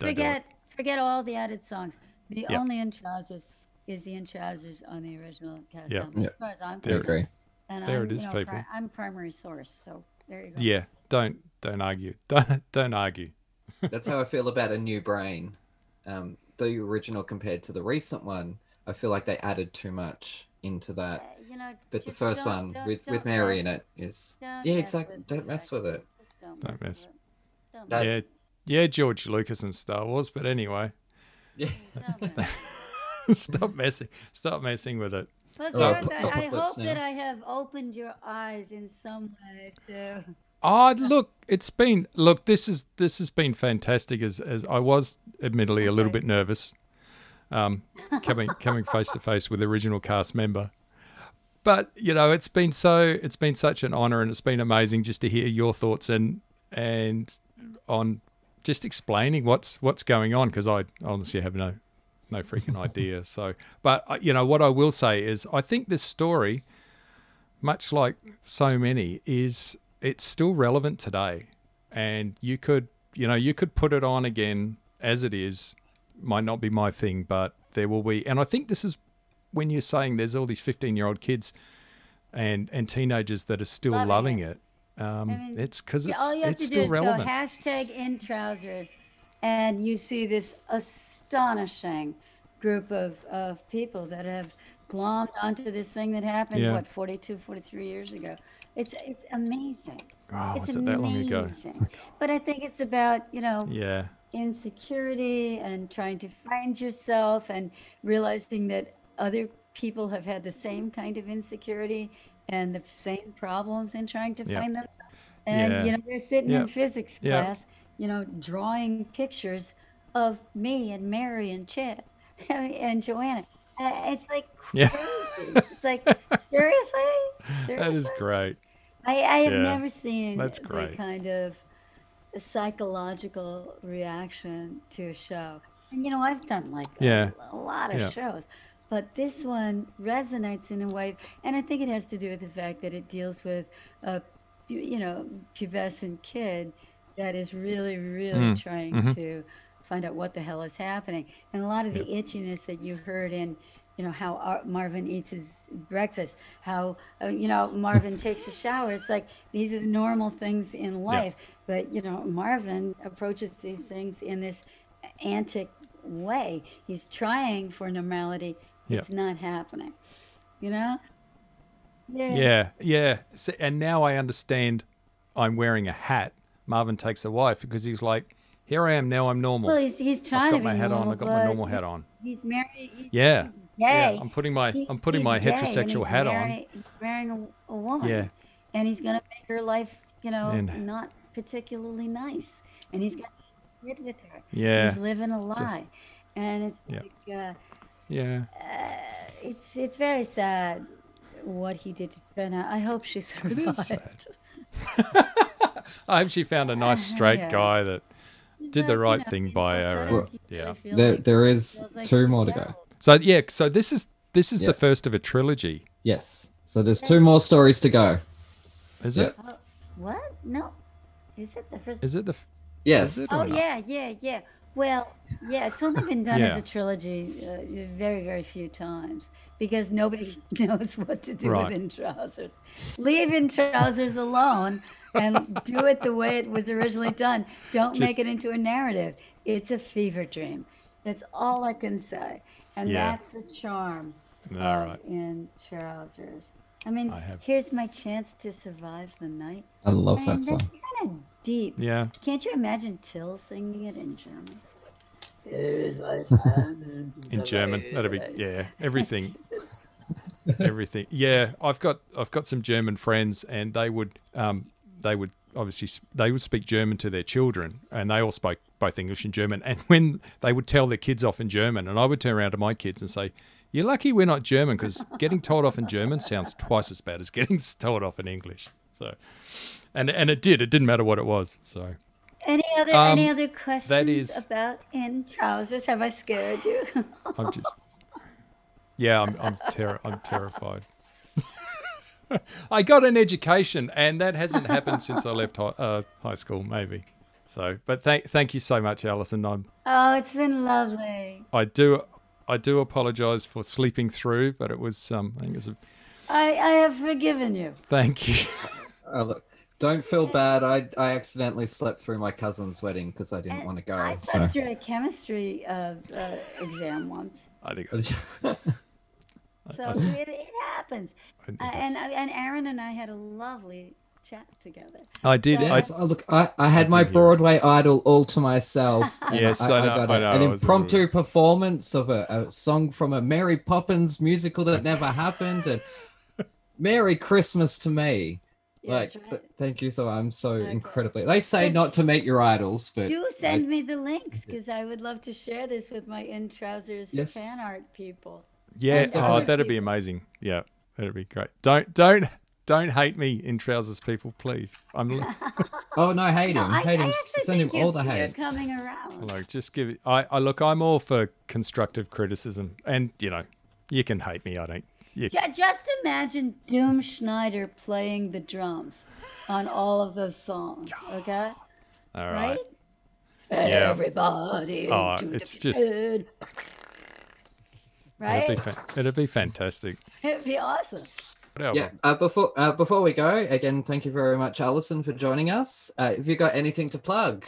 forget all the added songs. The only In Trousers is the In Trousers on the original cast album. Yeah. As far as I'm concerned, and there it is, people. I'm primary source, so there you go. Yeah, don't argue. Don't argue. That's how I feel about A New Brain. The original compared to the recent one, I feel like they added too much into that. But the first one with Mary in it is... Yeah, exactly. Don't mess with it. Don't mess. Yeah, George Lucas and Star Wars, but anyway. Yeah. Stop messing with it. Well, George, I hope that I have opened your eyes in some way too. Oh, look, this has been fantastic as I was admittedly a little bit nervous coming face to face with the original cast member. But, it's been such an honor, and it's been amazing just to hear your thoughts and on just explaining what's going on, because I honestly have no freaking idea. So, but what I will say is I think this story, much like so many, is it's still relevant today, and you could put it on again as it is. Might not be my thing, but there will be. And I think this is when you're saying there's all these 15-year-old kids and teenagers that are still loving it. It's because it's still relevant. All you have to do is go #InTrousers, and you see this astonishing group of people that have glommed onto this thing that happened, 42-43 years ago. It's amazing. Oh, was it that long ago? But I think it's about, insecurity and trying to find yourself and realizing that other people have had the same kind of insecurity and the same problems and trying to find themselves. And, they're sitting in physics class, drawing pictures of me and Mary and Chad and Joanna. It's like crazy. It's like, seriously? That is great. I have never seen that kind of psychological reaction to a show. And, I've done a lot of shows, but this one resonates in a way. And I think it has to do with the fact that it deals with a, pubescent kid that is really, really trying to find out what the hell is happening. And a lot of the itchiness that you heard in, how Marvin eats his breakfast, how, Marvin takes a shower. It's like, these are the normal things in life. But, Marvin approaches these things in this antic way. He's trying for normality. It's not happening, Yeah. So, and now I understand I'm wearing a hat. Marvin takes a wife because he's like, here I am, now I'm normal. Well, he's trying to be normal. I've got my normal hat on. He's married. Yeah, I'm putting my heterosexual hat on. He's marrying a woman. Yeah. And he's going to make her life, not particularly nice. And he's got to live with her. Yeah. He's living a lie. And it's it's very sad what he did to Trina. I hope she survived. It is sad. I hope she found a nice straight guy that did the right thing by her. There is two more to go. So so this is the first of a trilogy. Yes. So there's two more stories to go. Is it? What? No. Is it the first? Is it the? Yes. Oh yeah. Well, it's only been done as a trilogy very, very few times because nobody knows what to do with In Trousers. Leave In Trousers alone and do it the way it was originally done. Don't make it into a narrative. It's a fever dream. That's all I can say. And that's the charm In Trousers. I mean, here's my chance to survive the night. I love that song. That's kind of deep. Yeah. Can't you imagine Till singing it in German? Here's my chance. In German, that'd be everything. Everything. Yeah, I've got some German friends, and they would obviously they would speak German to their children, and they all spoke both English and German. And when they would tell their kids off in German, and I would turn around to my kids and say, "You're lucky we're not German, because getting told off in German sounds twice as bad as getting told off in English." So, and it did. It didn't matter what it was. So, any other questions about In Trousers? Have I scared you? I'm terrified. I got an education, and that hasn't happened since I left high school, maybe. So, but thank you so much, Alison. Oh, it's been lovely. I do apologise for sleeping through, but it was I have forgiven you. Thank you. Look, don't feel bad. I accidentally slept through my cousin's wedding because I didn't want to go. I slept through a chemistry exam once. I think. So it happens. And Aaron and I had a lovely chat together. I did. I had my Broadway idol all to myself. Yes, I got an impromptu performance of a song from a Mary Poppins musical that never happened. And Merry Christmas to me. Yeah, like, right. Thank you. So I'm so incredibly. They say not to meet your idols, but you send me the links because I would love to share this with my In Trousers fan art people. Yeah, that'd be amazing. Yeah, that'd be great. Don't hate me, In Trousers people, please. I'm. Oh no, hate him. Hate him. Send him all the hate. Coming around. Look, just give it. I look. I'm all for constructive criticism, and you can hate me. I don't. Yeah. Just imagine Doom Schneider playing the drums on all of those songs. Okay. All right. Everybody. Oh, it's just. Right? It'd be fantastic. It'd be awesome. Yeah. Before we go, again, thank you very much, Alison, for joining us. Have you got anything to plug?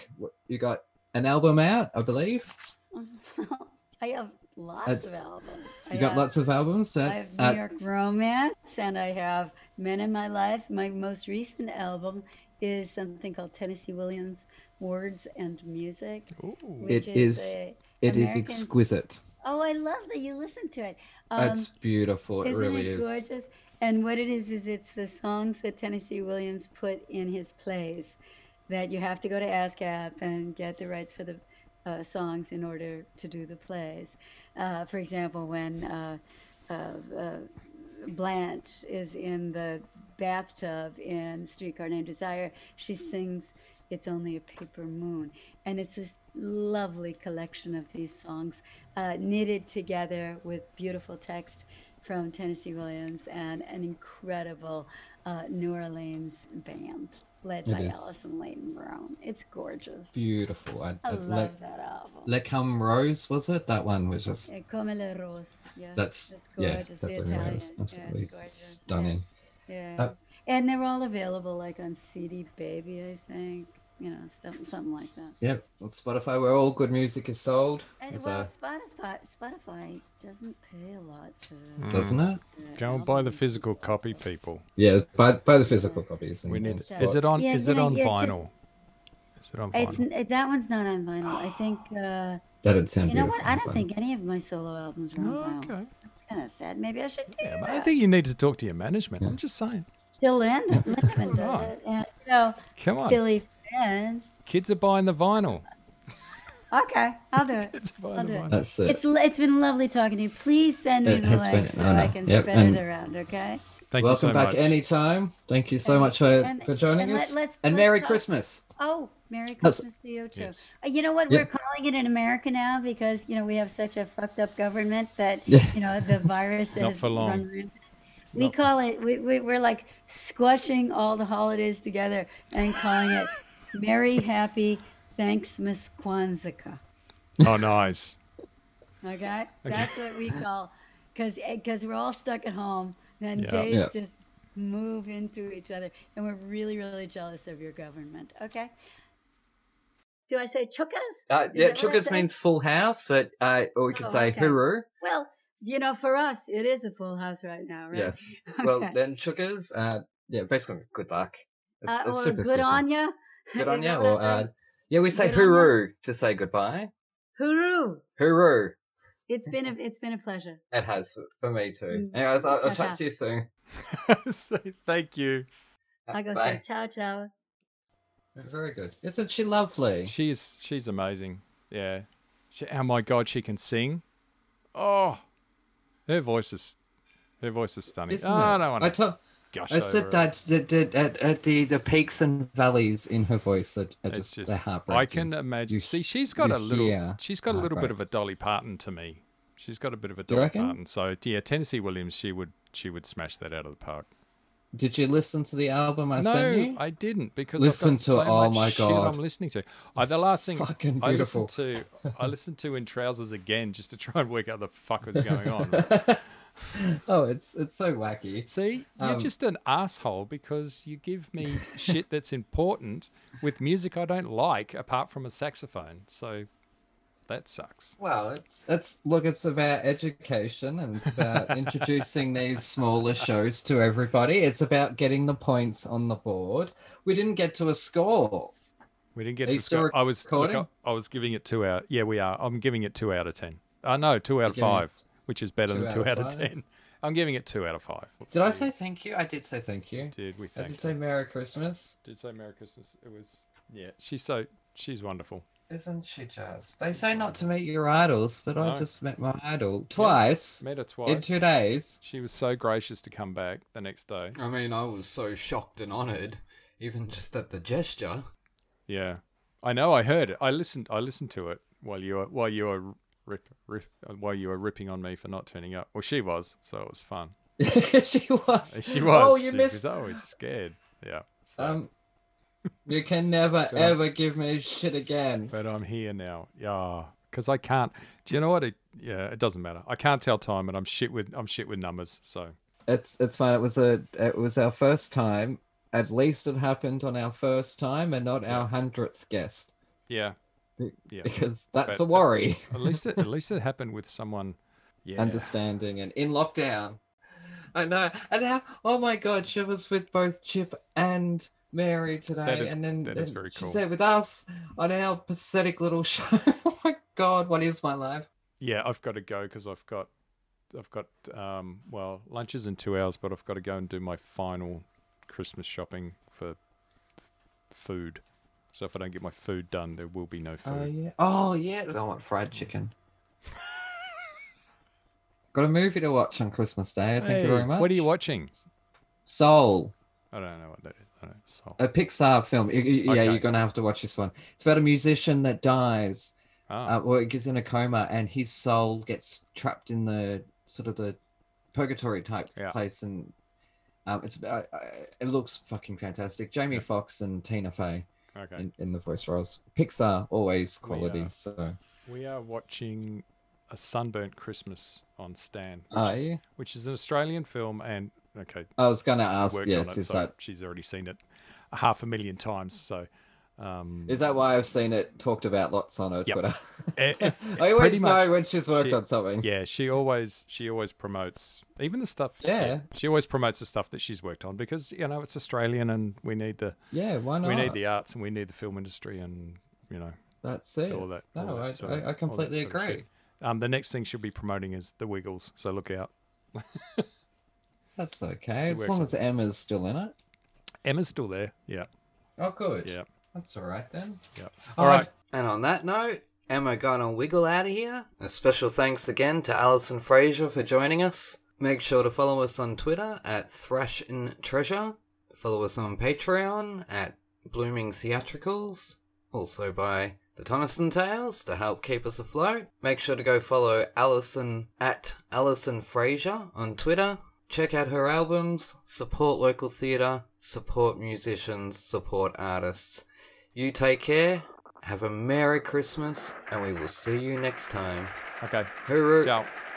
You got an album out, I believe. I have lots of albums. I have lots of albums. I have New York Romance, and I have Men in My Life. My most recent album is something called Tennessee Williams Words and Music. Ooh. It is exquisite. Oh, I love that you listen to it. That's beautiful. It really is. Isn't it gorgeous? And what it is it's the songs that Tennessee Williams put in his plays that you have to go to ASCAP and get the rights for the songs in order to do the plays. For example, when Blanche is in the bathtub in Streetcar Named Desire, she sings It's Only a Paper Moon. And it's this lovely collection of these songs knitted together with beautiful text from Tennessee Williams and an incredible New Orleans band led by Alison Leighton Brown. It's gorgeous. Beautiful. I love that album. Le Comme Rose, was it? That one was just... Comme le Rose. Yeah. That's gorgeous. Yeah, the Italian. Absolutely stunning. Yeah. And they're all available like on CD Baby, I think. Something like that. Yep. On Spotify, where all good music is sold. And Spotify doesn't pay a lot for that. Doesn't it? Go and buy the physical copy, people. Yeah, buy the physical copies. We need. Is it on? Yeah, is it on vinyl? Is it on vinyl? That one's not on vinyl. I think. That would sound. You know what? I don't think any of my solo albums are on vinyl. Okay. That's kind of sad. Maybe I should do that. I think you need to talk to your management. Yeah. I'm just saying. Till Lindemann does it. And, come on, Billy Finn. Kids are buying the vinyl. Okay, I'll do it. Kids are buying the vinyl. That's it. It's been lovely talking to you. Please send me the link so I can spread it around, okay? Welcome back anytime. Thank you so much for joining us. And Merry Christmas. Oh, Merry Christmas to you too. Yes. You know what? We're calling it in America now because, we have such a fucked up government that, the virus has run rampant. We call it, we're like squashing all the holidays together and calling it Merry Happy Thanksmas Kwanzaa. Oh, nice. Okay? That's what we call, because we're all stuck at home and days just move into each other. And we're really, really jealous of your government. Okay? Do I say chukas? Chukas means full house, or we could say hooroo. Well. For us, it is a full house right now, right? Yes. Okay. Well, then chukas, basically good luck. It's super good on ya. Good on ya. Or, we say hooroo to say goodbye. Hooroo. Hooroo. It's been a pleasure. It has, for me too. Anyways, I'll chat to you soon. Thank you. Bye. Ciao, ciao. Very good. Isn't she lovely? She's amazing. Yeah. Oh my God, she can sing. Oh, her voice is stunning. Isn't it? I don't want to. I said that at the peaks and valleys in her voice are just heartbreaking. I can imagine. See, she's got a little bit of a Dolly Parton to me. She's got a bit of a Dolly Parton. So yeah, Tennessee Williams, she would smash that out of the park. Did you listen to the album I sent you? No, I didn't because I'm listening to. The last thing fucking beautiful. I listened to In Trousers again just to try and work out the fuck was going on. Oh, it's so wacky. See, you're just an asshole because you give me shit that's important with music I don't like apart from a saxophone. So that sucks. Well, it's about education and it's about introducing these smaller shows to everybody. It's about getting the points on the board. We didn't get to a score. I was giving it 2 out. Yeah, we are. I'm giving it 2 out of 10. No, 2 out of 5. Which is better than 2 out of 10. I'm giving it 2 out of 5. Oops. Did I say thank you? I did say thank you. Did we thank you? I did say Merry Christmas. Did say Merry Christmas. It was, yeah. She's wonderful. Isn't she just? They say not to meet your idols, but no. I just met my idol twice. Yeah, met her twice. In 2 days. She was so gracious to come back the next day. I mean, I was so shocked and honoured, even just at the gesture. Yeah. I know, I heard it. I listened to it while you were ripping on me for not turning up. Well, she was, so it was fun. She was. Oh, she missed. She was always scared. Yeah. So. You can never ever give me shit again. But I'm here now. Yeah, because I can't. Do you know what? It doesn't matter. I can't tell time, and I'm shit with numbers. So it's fine. It was our first time. At least it happened on our first time, and not our 100th guest. Yeah. Yeah, because that's a worry. At least it happened with someone understanding and in lockdown. I know. And oh my God, she was with both Chip and Mary today, and then very cool. She said with us on our pathetic little show. Oh my God, what is my life? Yeah, I've got to go because I've got well, lunch is in 2 hours, but I've got to go and do my final Christmas shopping for food. So if I don't get my food done, there will be no food. Oh, yeah. I want fried chicken. Got a movie to watch on Christmas Day. Thank you very much. What are you watching? Soul. I don't know what that is. Soul. A Pixar film. You're going to have to watch this one. It's about a musician that dies. It gets in a coma and his soul gets trapped in the sort of the purgatory type place. And it looks fucking fantastic. Jamie Foxx and Tina Fey. Okay. In the voice roles. Pixar, always quality. We are watching A Sunburnt Christmas on Stan, which is an Australian film. And okay, I was going to ask, she's already seen it 500,000 times. So, is that why I've seen it talked about lots on her Twitter? I always know when she's worked on something. Yeah, she always promotes even the stuff. Yeah, she always promotes the stuff that she's worked on because you know it's Australian and we need the why not? We need the arts and we need the film industry and you know that's it. All that. No, I completely agree. The next thing she'll be promoting is The Wiggles, so look out. That's okay, as long as Emma's still in it. Emma's still there. Yeah. Oh, good. Yeah. That's all right, then. Yep. All right. And on that note, Emma gonna wiggle out of here. A special thanks again to Alison Fraser for joining us. Make sure to follow us on Twitter at @ThrashInTreasure. Follow us on Patreon at Blooming Theatricals. Also by The Toniston Tales to help keep us afloat. Make sure to go follow Alison at Alison Fraser on Twitter. Check out her albums. Support local theatre. Support musicians. Support artists. You take care, have a Merry Christmas, and we will see you next time. Okay. Hooroo. Ciao.